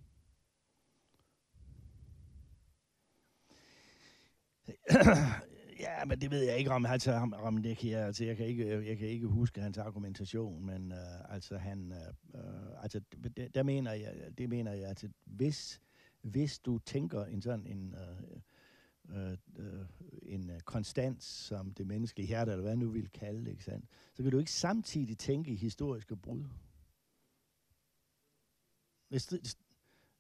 Ja, men det ved jeg ikke om. Altså, om det kan jeg, altså, jeg, kan ikke, jeg kan ikke huske hans argumentation, men øh, altså, han, øh, altså, det, der mener jeg, det mener jeg, altså, hvis, hvis du tænker en sådan en, øh, øh, en konstans, som det menneskelige hjerte, eller hvad nu vil kalde det, ikke sandt, så kan du ikke samtidig tænke i historiske brud.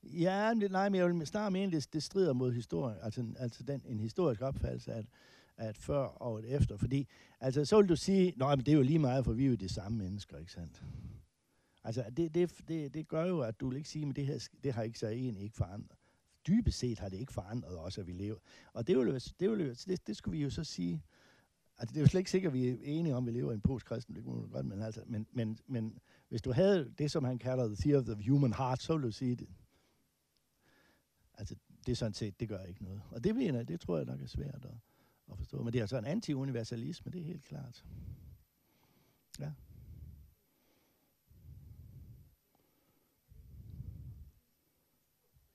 Ja, men, nej, men jeg vil snart mene, det, det strider mod historien, altså, altså den, en historisk opfattelse, at at før og et efter, fordi, altså, så vil du sige, nej, men det er jo lige meget, for vi er jo de samme mennesker, ikke sandt? Altså, det, det, det, det gør jo, at du vil ikke sige, men det her, det har ikke så egentlig ikke forandret. Dybest set har det ikke forandret os, at vi lever. Og det, vil, det, vil, det, det skulle vi jo så sige, altså, det er jo slet ikke sikkert, at vi er enige om, vi lever i en postkristen, det kunne godt, men altså, men, men, men hvis du havde det, som han kalder the theory of the human heart, så ville du sige det. Altså, det er sådan set, det gør ikke noget. Og det, bliver, det tror jeg nok er svært at at forstå. Men det er altså en anti-universalisme, det er helt klart. Ja.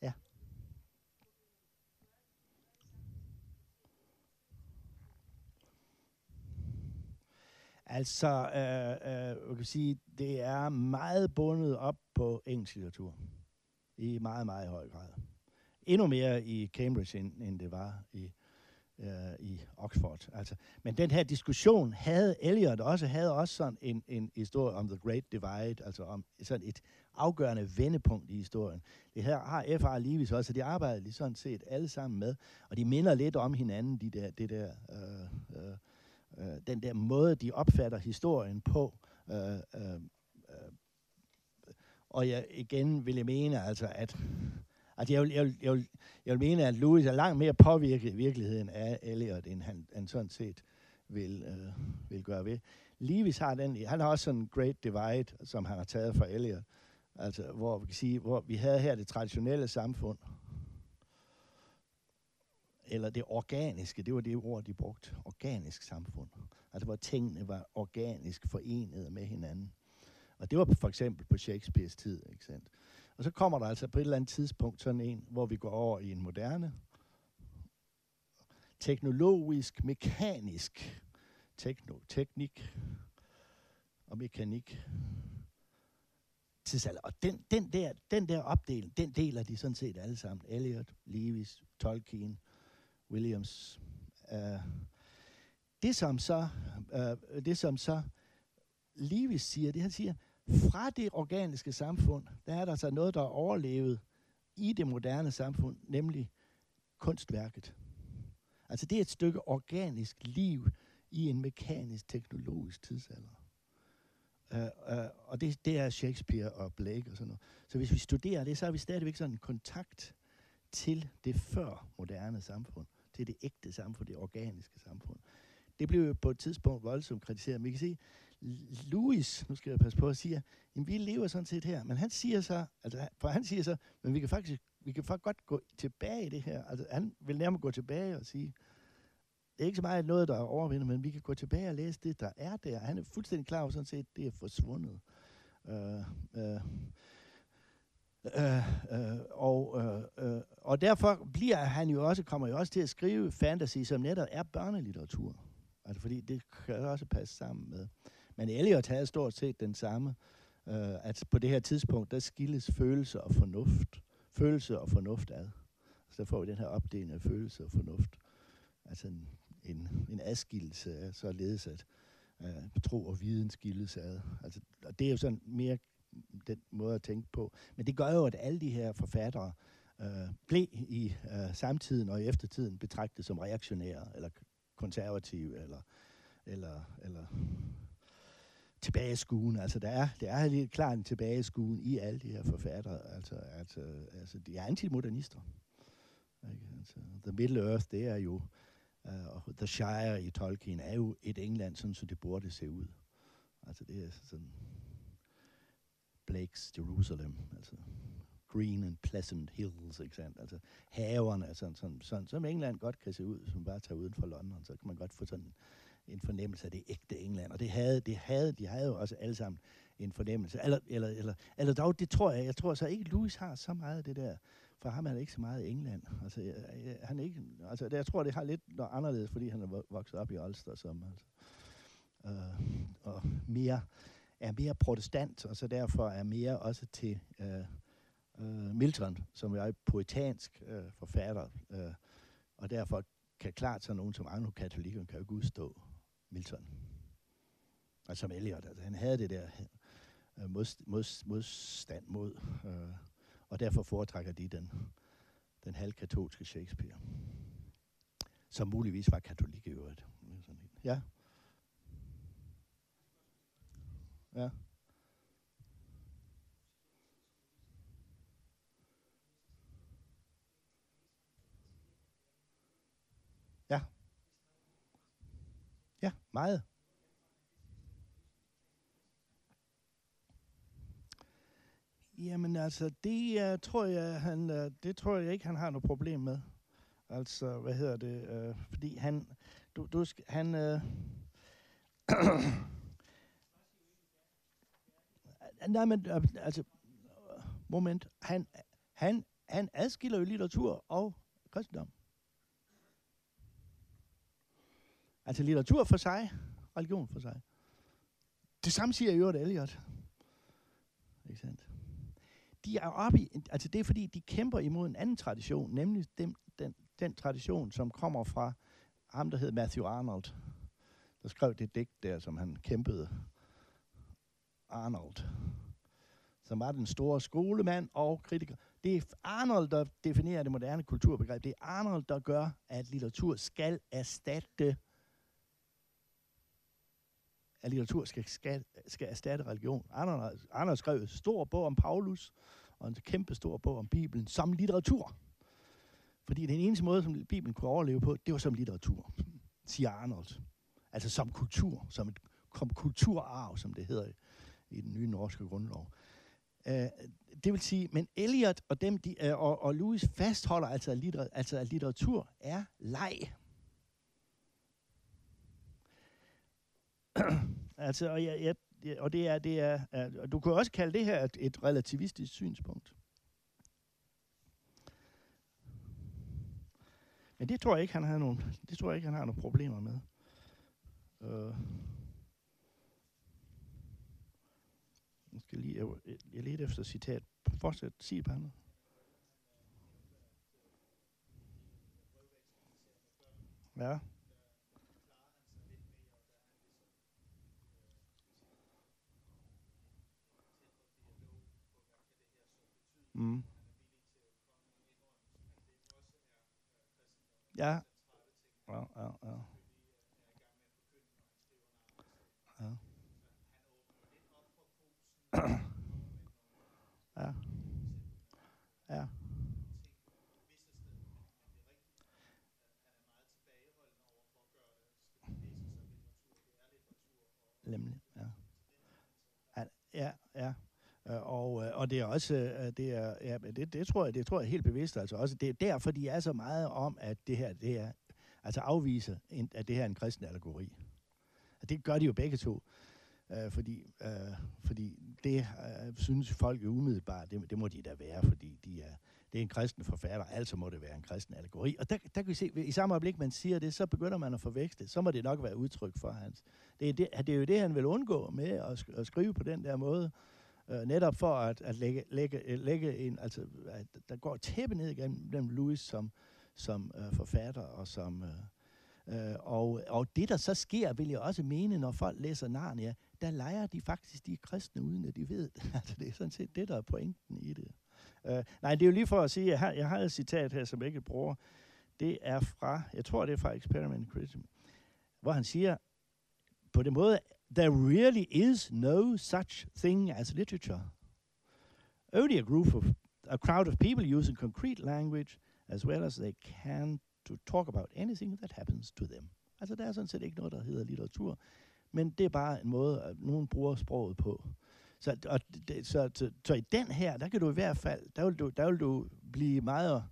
Ja. Altså, øh, øh, jeg kan sige, det er meget bundet op på engelsk litteratur. I meget, meget høj grad. Endnu mere i Cambridge, end, end det var i i Oxford. Altså, men den her diskussion havde Eliot også, havde også sådan en, en historie om The Great Divide, altså om sådan et afgørende vendepunkt i historien. Det her har F R Leavis også, og de arbejder lige sådan set alle sammen med, og de minder lidt om hinanden, de der, det der, øh, øh, øh, den der måde, de opfatter historien på. Øh, øh, øh. Og jeg, igen vil jeg mene, altså, at Altså, jeg vil, jeg, vil, jeg, vil, jeg vil mene, at Lewis er langt mere påvirket i virkeligheden af Eliot, end han, han sådan set vil, øh, vil gøre ved. Leavis har den, han har også sådan en great divide, som han har taget fra Eliot, altså, hvor vi kan sige, hvor vi havde her det traditionelle samfund, eller det organiske, det var det ord, de brugte, organisk samfund, altså hvor tingene var organisk forenet med hinanden. Og det var for eksempel på Shakespeares tid, ikke sandt? Og så kommer der altså på et eller andet tidspunkt sådan en, hvor vi går over i en moderne, teknologisk, mekanisk, tekno, teknik og mekanik. Og den, den, der, den der opdeling, den deler de sådan set alle sammen. Eliot, Lewis, Tolkien, Williams. Øh, det som så, øh, det som så Lewis siger, det han siger, fra det organiske samfund, der er der så noget, der er overlevet i det moderne samfund, nemlig kunstværket. Altså det er et stykke organisk liv i en mekanisk, teknologisk tidsalder. Uh, uh, og det, det er Shakespeare og Blake og sådan noget. Så hvis vi studerer det, så har vi stadigvæk sådan en kontakt til det før moderne samfund, til det ægte samfund, det organiske samfund. Det blev jo på et tidspunkt voldsomt kritiseret. Vi kan sige, Lewis, nu skal jeg passe på at sige, at vi lever sådan set her, men han siger så, altså, for han siger så, men vi kan faktisk, vi kan faktisk godt gå tilbage i det her. Altså, han vil nærmere gå tilbage og sige, det er ikke så meget noget, der er overvindet, men vi kan gå tilbage og læse det, der er der. Han er fuldstændig klar over sådan set, det er forsvundet. Øh, øh, øh, øh, og, øh, øh, og derfor bliver han jo også, kommer jo også til at skrive fantasy, som netop er børnelitteratur. Altså, fordi det kan også passe sammen med. Men Eliot havde stort set den samme øh, at på det her tidspunkt, der skilles følelse og fornuft. Følelse og fornuft ad. Så der får vi den her opdeling af følelse og fornuft. Altså en, en, en adskillelse af således at øh, tro og viden skilles ad. Altså, og det er jo sådan mere den måde at tænke på. Men det gør jo, at alle de her forfattere øh, blev i øh, samtiden og i eftertiden betragtet som reaktionære, eller konservative, eller, eller, eller tilbageskuende. Altså, der er, der er helt klart en tilbageskuende i alle de her forfattere. Altså, at, øh, altså de er antimodernister. Ikke? Altså, The Middle-earth, det er jo, øh, og The Shire i Tolkien er jo et England, sådan så det burde se ud. Altså, det er sådan Blake's Jerusalem, altså green and pleasant hills, ikke sandt? Altså haverne, sådan, sådan, sådan, som England godt kan se ud, som bare tager uden for London, så kan man godt få sådan en fornemmelse af det ægte England. Og det havde, det havde, de havde jo også alle sammen en fornemmelse. Eller, eller, eller, eller dog, det tror jeg, jeg tror så ikke, Lewis har så meget af det der, for ham er det ikke så meget England. Altså, jeg, han ikke, altså, jeg tror, det har lidt noget anderledes, fordi han er vokset op i Ulster, som, altså, øh, og mere... er mere protestant, og så derfor er mere også til øh, øh, Milton, som er poetansk øh, forfatter, øh, og derfor kan klart så nogen som anglokatolikker kan jo ikke udstå Milton. Og som Eliot, altså han havde det der øh, modst, modst, modstand mod, øh, og derfor foretrækker de den, den halvkatolske Shakespeare, som muligvis var katolik i øvrigt. Ja. Ja. Ja. Ja, meget. Jamen altså, det uh, tror jeg han uh, det tror jeg ikke han har noget problem med. Altså, hvad hedder det, uh, fordi han du du skal, han uh Nej, men altså, moment, han, han, han adskiller jo litteratur og kristendom. Altså litteratur for sig, religion for sig. Det samme siger i øvrigt Eliot. Ikke sandt? De er oppe i, altså det er fordi, de kæmper imod en anden tradition, nemlig den, den, den tradition, som kommer fra ham, der hed Matthew Arnold, der skrev det digt der, som han kæmpede. Arnold, som var den store skolemand og kritiker. Det er Arnold, der definerer det moderne kulturbegreb. Det er Arnold, der gør, at litteratur skal erstatte at litteratur skal, skal, skal erstatte religion. Arnold, Arnold skrev en stor bog om Paulus, og en kæmpe stor bog om Bibelen, som litteratur. Fordi den eneste måde, som Bibelen kunne overleve på, det var som litteratur, siger Arnold. Altså som kultur, som et som kulturarv, som det hedder i den nye norske grundlov. Uh, det vil sige, men Eliot og, dem, de, uh, og, og Lewis fastholder, altså at, litter, altså, at litteratur er leg. altså, og, ja, ja, og det er, det er uh, du kan også kalde det her et, et relativistisk synspunkt. Men det tror jeg ikke, han har nogen, det tror jeg ikke, han har nogen problemer med. Uh, Jeg skal lige, jeg, jeg leder efter citat. Fortsæt, sig på andet. Ja. Mm. Ja. Ja, ja, ja. Ja. Ja. Ja. Nemlig, ja. Ja, ja. Og, og det er også, det er, ja, det, det tror jeg, det tror jeg helt bevidst, altså også, det er derfor, de er så meget om, at det her, det er, altså afviser, at det her er en kristen allegori. Og det gør de jo begge to. Øh, fordi, øh, fordi det øh, synes folk er umiddelbart, det, det må de da være, fordi de er, det er en kristen forfatter, altså må det være en kristen allegori. Og der, der kan vi se, i samme øjeblik man siger det, så begynder man at forveksle, så må det nok være udtryk for hans. Det er, det, det er jo det, han vil undgå med at, sk- at skrive på den der måde, Øh, netop for at, at lægge, lægge, lægge en, altså at der går tæppe ned igennem dem Lewis som, som øh, forfatter og som... Øh, øh, og, og det, der så sker, vil jeg også mene, når folk læser Narnia, der leger de faktisk de kristne, uden at de ved. Altså det er sådan set det, der er pointen i det. Øh, nej, det er jo lige for at sige, jeg har, jeg har et citat her, som jeg ikke bruger. Det er fra, jeg tror, det er fra Experiment in Criticism, hvor han siger, på den måde, there really is no such thing as literature. Only a group of, a crowd of people using concrete language as well as they can to talk about anything that happens to them. Altså, der er sådan set ikke noget, der hedder litteratur, men det er bare en måde, at nogen bruger sproget på. Så, og, det, så, så, så i den her, der kan du i hvert fald, der vil du, der vil du blive meget,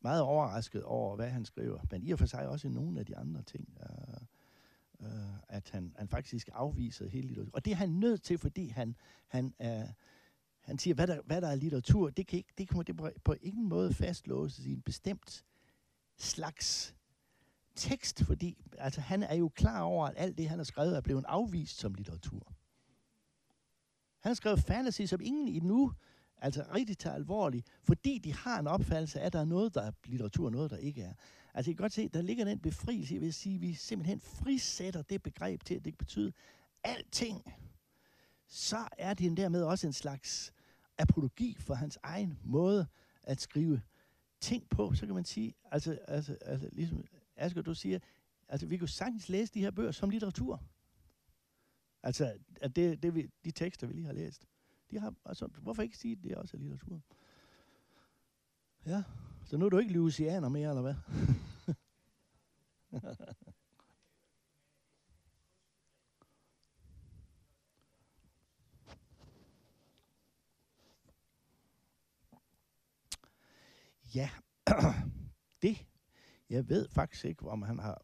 meget overrasket over, hvad han skriver, men i og for sig også nogle af de andre ting, uh, Uh, at han, han faktisk afviser hele litteraturen. Og det er han nødt til, fordi han, han, uh, han siger, hvad der, hvad der er litteratur, det kan, ikke, det kan det på, på ingen måde fastlåses i en bestemt slags tekst, fordi altså, han er jo klar over, at alt det, han har skrevet, er blevet afvist som litteratur. Han har skrevet fantasy, som ingen endnu altså rigtig tager alvorligt, fordi de har en opfattelse af, at der er noget, der er litteratur, og noget, der ikke er. Altså, I kan godt se, der ligger den befrielse, jeg vil sige, at vi simpelthen frisætter det begreb til, at det betyder alting. Så er det dermed også en slags apologi for hans egen måde at skrive ting på. Så kan man sige, altså, altså, altså ligesom Asger, du siger, altså, vi kunne sagtens læse de her bøger som litteratur. Altså, at det, det vi, de tekster, vi lige har læst, de har, altså, hvorfor ikke sige, at det også er litteratur? Ja. Så nu er du ikke lewisianer mere, eller hvad? Ja, det. Jeg ved faktisk ikke, om han har,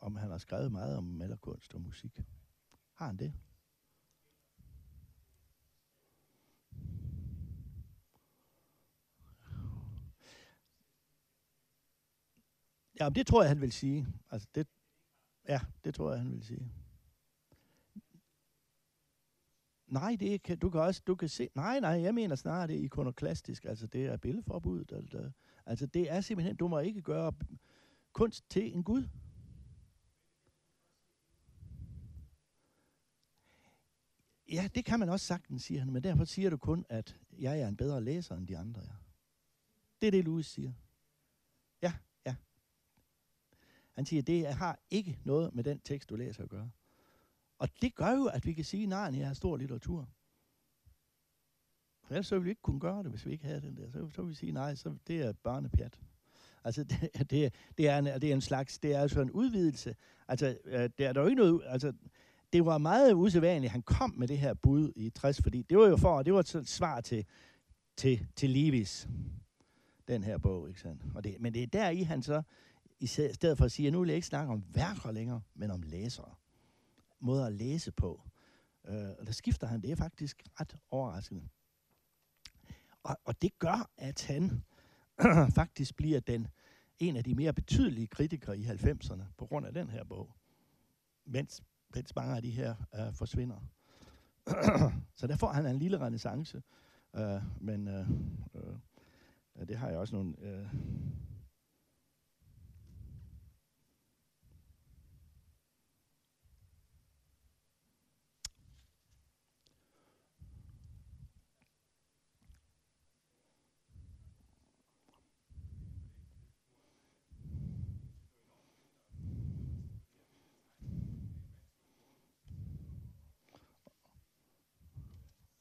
om han har skrevet meget om malerkunst og musik. Har han det? Ja, det tror jeg, han vil sige. Altså, det, ja, det tror jeg, han vil sige. Nej, det kan, du kan også, du kan se, nej, nej, jeg mener snarere, det er ikonoklastisk, altså det er billedforbuddet. Altså, altså det er simpelthen, du må ikke gøre kunst til en gud. Ja, det kan man også sagtens, siger han, men derfor siger du kun, at jeg er en bedre læser end de andre. Ja. Det er det, Lewis siger. Ja. Han siger, at det har ikke noget med den tekst, du læser at gøre. Og det gør jo, at vi kan sige, at Narnia er stor litteratur. For ellers så ville vi ikke kunne gøre det, hvis vi ikke havde den der. Så, så ville vi sige, nej, så det er børnepjat. Altså, det, det, det, er en, det er en slags, det er altså en udvidelse. Altså, det er der jo ikke noget, altså, det var meget usædvanligt, han kom med det her bud i tres, fordi det var jo for, det var et svar til, til, til Leavis, den her bog, ikke sandt? Og det, men det er der i, han så... I stedet for at sige, at nu vil jeg ikke snakke om værker længere, men om læsere. Måder at læse på. Øh, og der skifter han, det er faktisk ret overraskende. Og, og det gør, at han faktisk bliver den, en af de mere betydelige kritikere i halvfemserne, på grund af den her bog. Mens, mens mange af de her øh, forsvinder. Så der får han en lille renæssance. Øh, men øh, øh, det har jeg også nogle... Øh,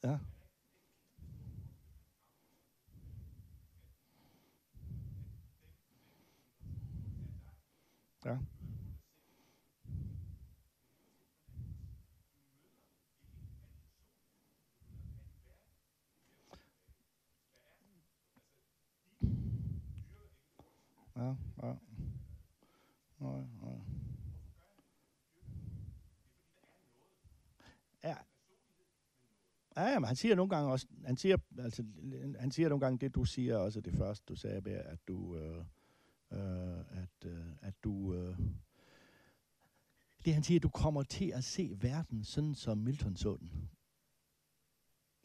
Ja. Ja. Ja, ja. Nej, nej. Ja. Ja, men han siger nogle gange også, han siger, altså, han siger nogle gange det, du siger også, det første, du sagde, med, at du, øh, øh, at, øh, at du, øh, det han siger, du kommer til at se verden, sådan som Milton så den.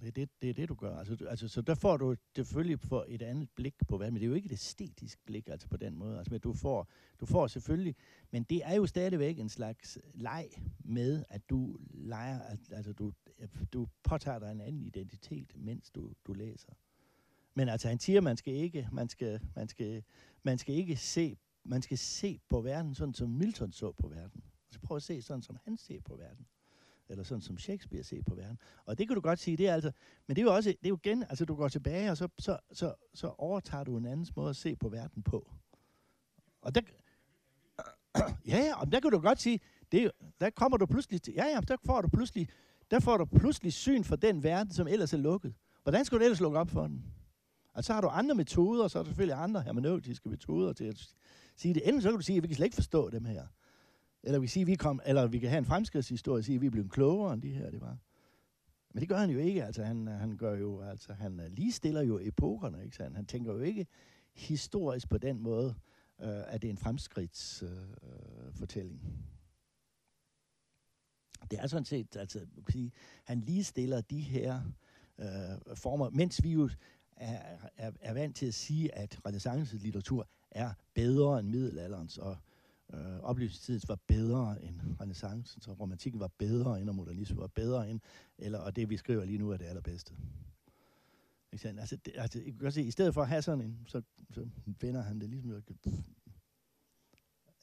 Det er det, det, er det du gør. Altså, altså, så der får du selvfølgelig for et andet blik på verden, men det er jo ikke et æstetisk blik altså på den måde. Altså, men du, får, du får selvfølgelig, men det er jo stadigvæk en slags leg med, at du leger, altså du, du påtager dig en anden identitet, mens du, du læser. Men altså han siger, man skal ikke, man skal, man skal, man skal ikke se, man skal se på verden sådan som Milton så på verden. Så prøv at se sådan som han ser på verden, eller sådan som Shakespeare ser på verden. Og det kan du godt sige, det er altså, men det er jo også, det er jo igen, altså du går tilbage og så så så så overtager du en andens måde at se på verden på. Og der, ja, ja, og der kan du godt sige, det er, der kommer du pludselig, ja, ja, der får du pludselig, der får du pludselig syn for den verden, som ellers er lukket. Hvordan skulle du ellers lukke op for den? Og så har du andre metoder, og så er der selvfølgelig andre hermeneutiske metoder til at sige det. Enten så kan du sige, at vi kan slet ikke forstå dem her. Eller vi kan, sige, vi kom, eller vi kan have en fremskridtshistorie og sige, at vi er blevet klogere end de her, det var. Men det gør han jo ikke. Altså, han, han, gør jo, altså, han ligestiller jo epokerne, ikke sandt? Han tænker jo ikke historisk på den måde, øh, at det er en fremskridtsfortælling. Øh, det er sådan set, altså, han ligestiller de her øh, former, mens vi jo er, er, er vant til at sige, at renæssancelitteratur er bedre end middelalderens, og Øh, oplysningstidens var bedre end renæssancen, så romantikken var bedre end, og modernismen var bedre end, eller, og det vi skriver lige nu er det allerbedste. Altså, det, altså jeg kan se, i stedet for at have sådan en, så, så vender han det ligesom,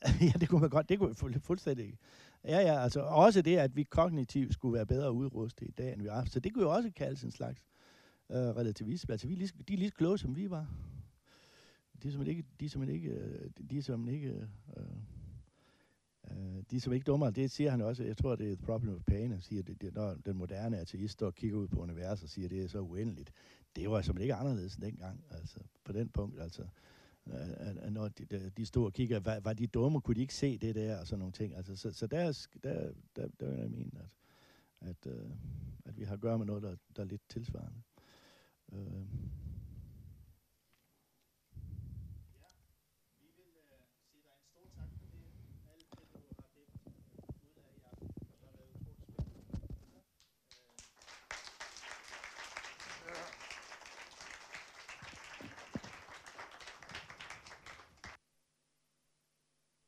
ja, det kunne man godt, det kunne fu- fuldstændig ikke. Ja, ja, altså også det, at vi kognitivt skulle være bedre udrustet i dag, end vi har haft, så det kunne jo også kaldes en slags øh, relativisme. Altså, vi er lige, de er lige kloge, som vi var. De er simpelthen ikke, de er simpelthen ikke, de er simpelthen ikke, øh, de er simpelthen ikke dummere. Det siger han også, jeg tror, det er et problem of pain, han siger, det, det, når den moderne ateist står og kigger ud på universet og siger, det er så uendeligt. Det var simpelthen ikke anderledes end dengang, altså på den punkt, altså. Når de, de stod og kiggede, var, var de dumme, kunne de ikke se det der og sådan nogle ting. Altså, så, så der, der, der, der vil jeg mene, at, at, at vi har at gøre med noget, der, der er lidt tilsvarende. Øh.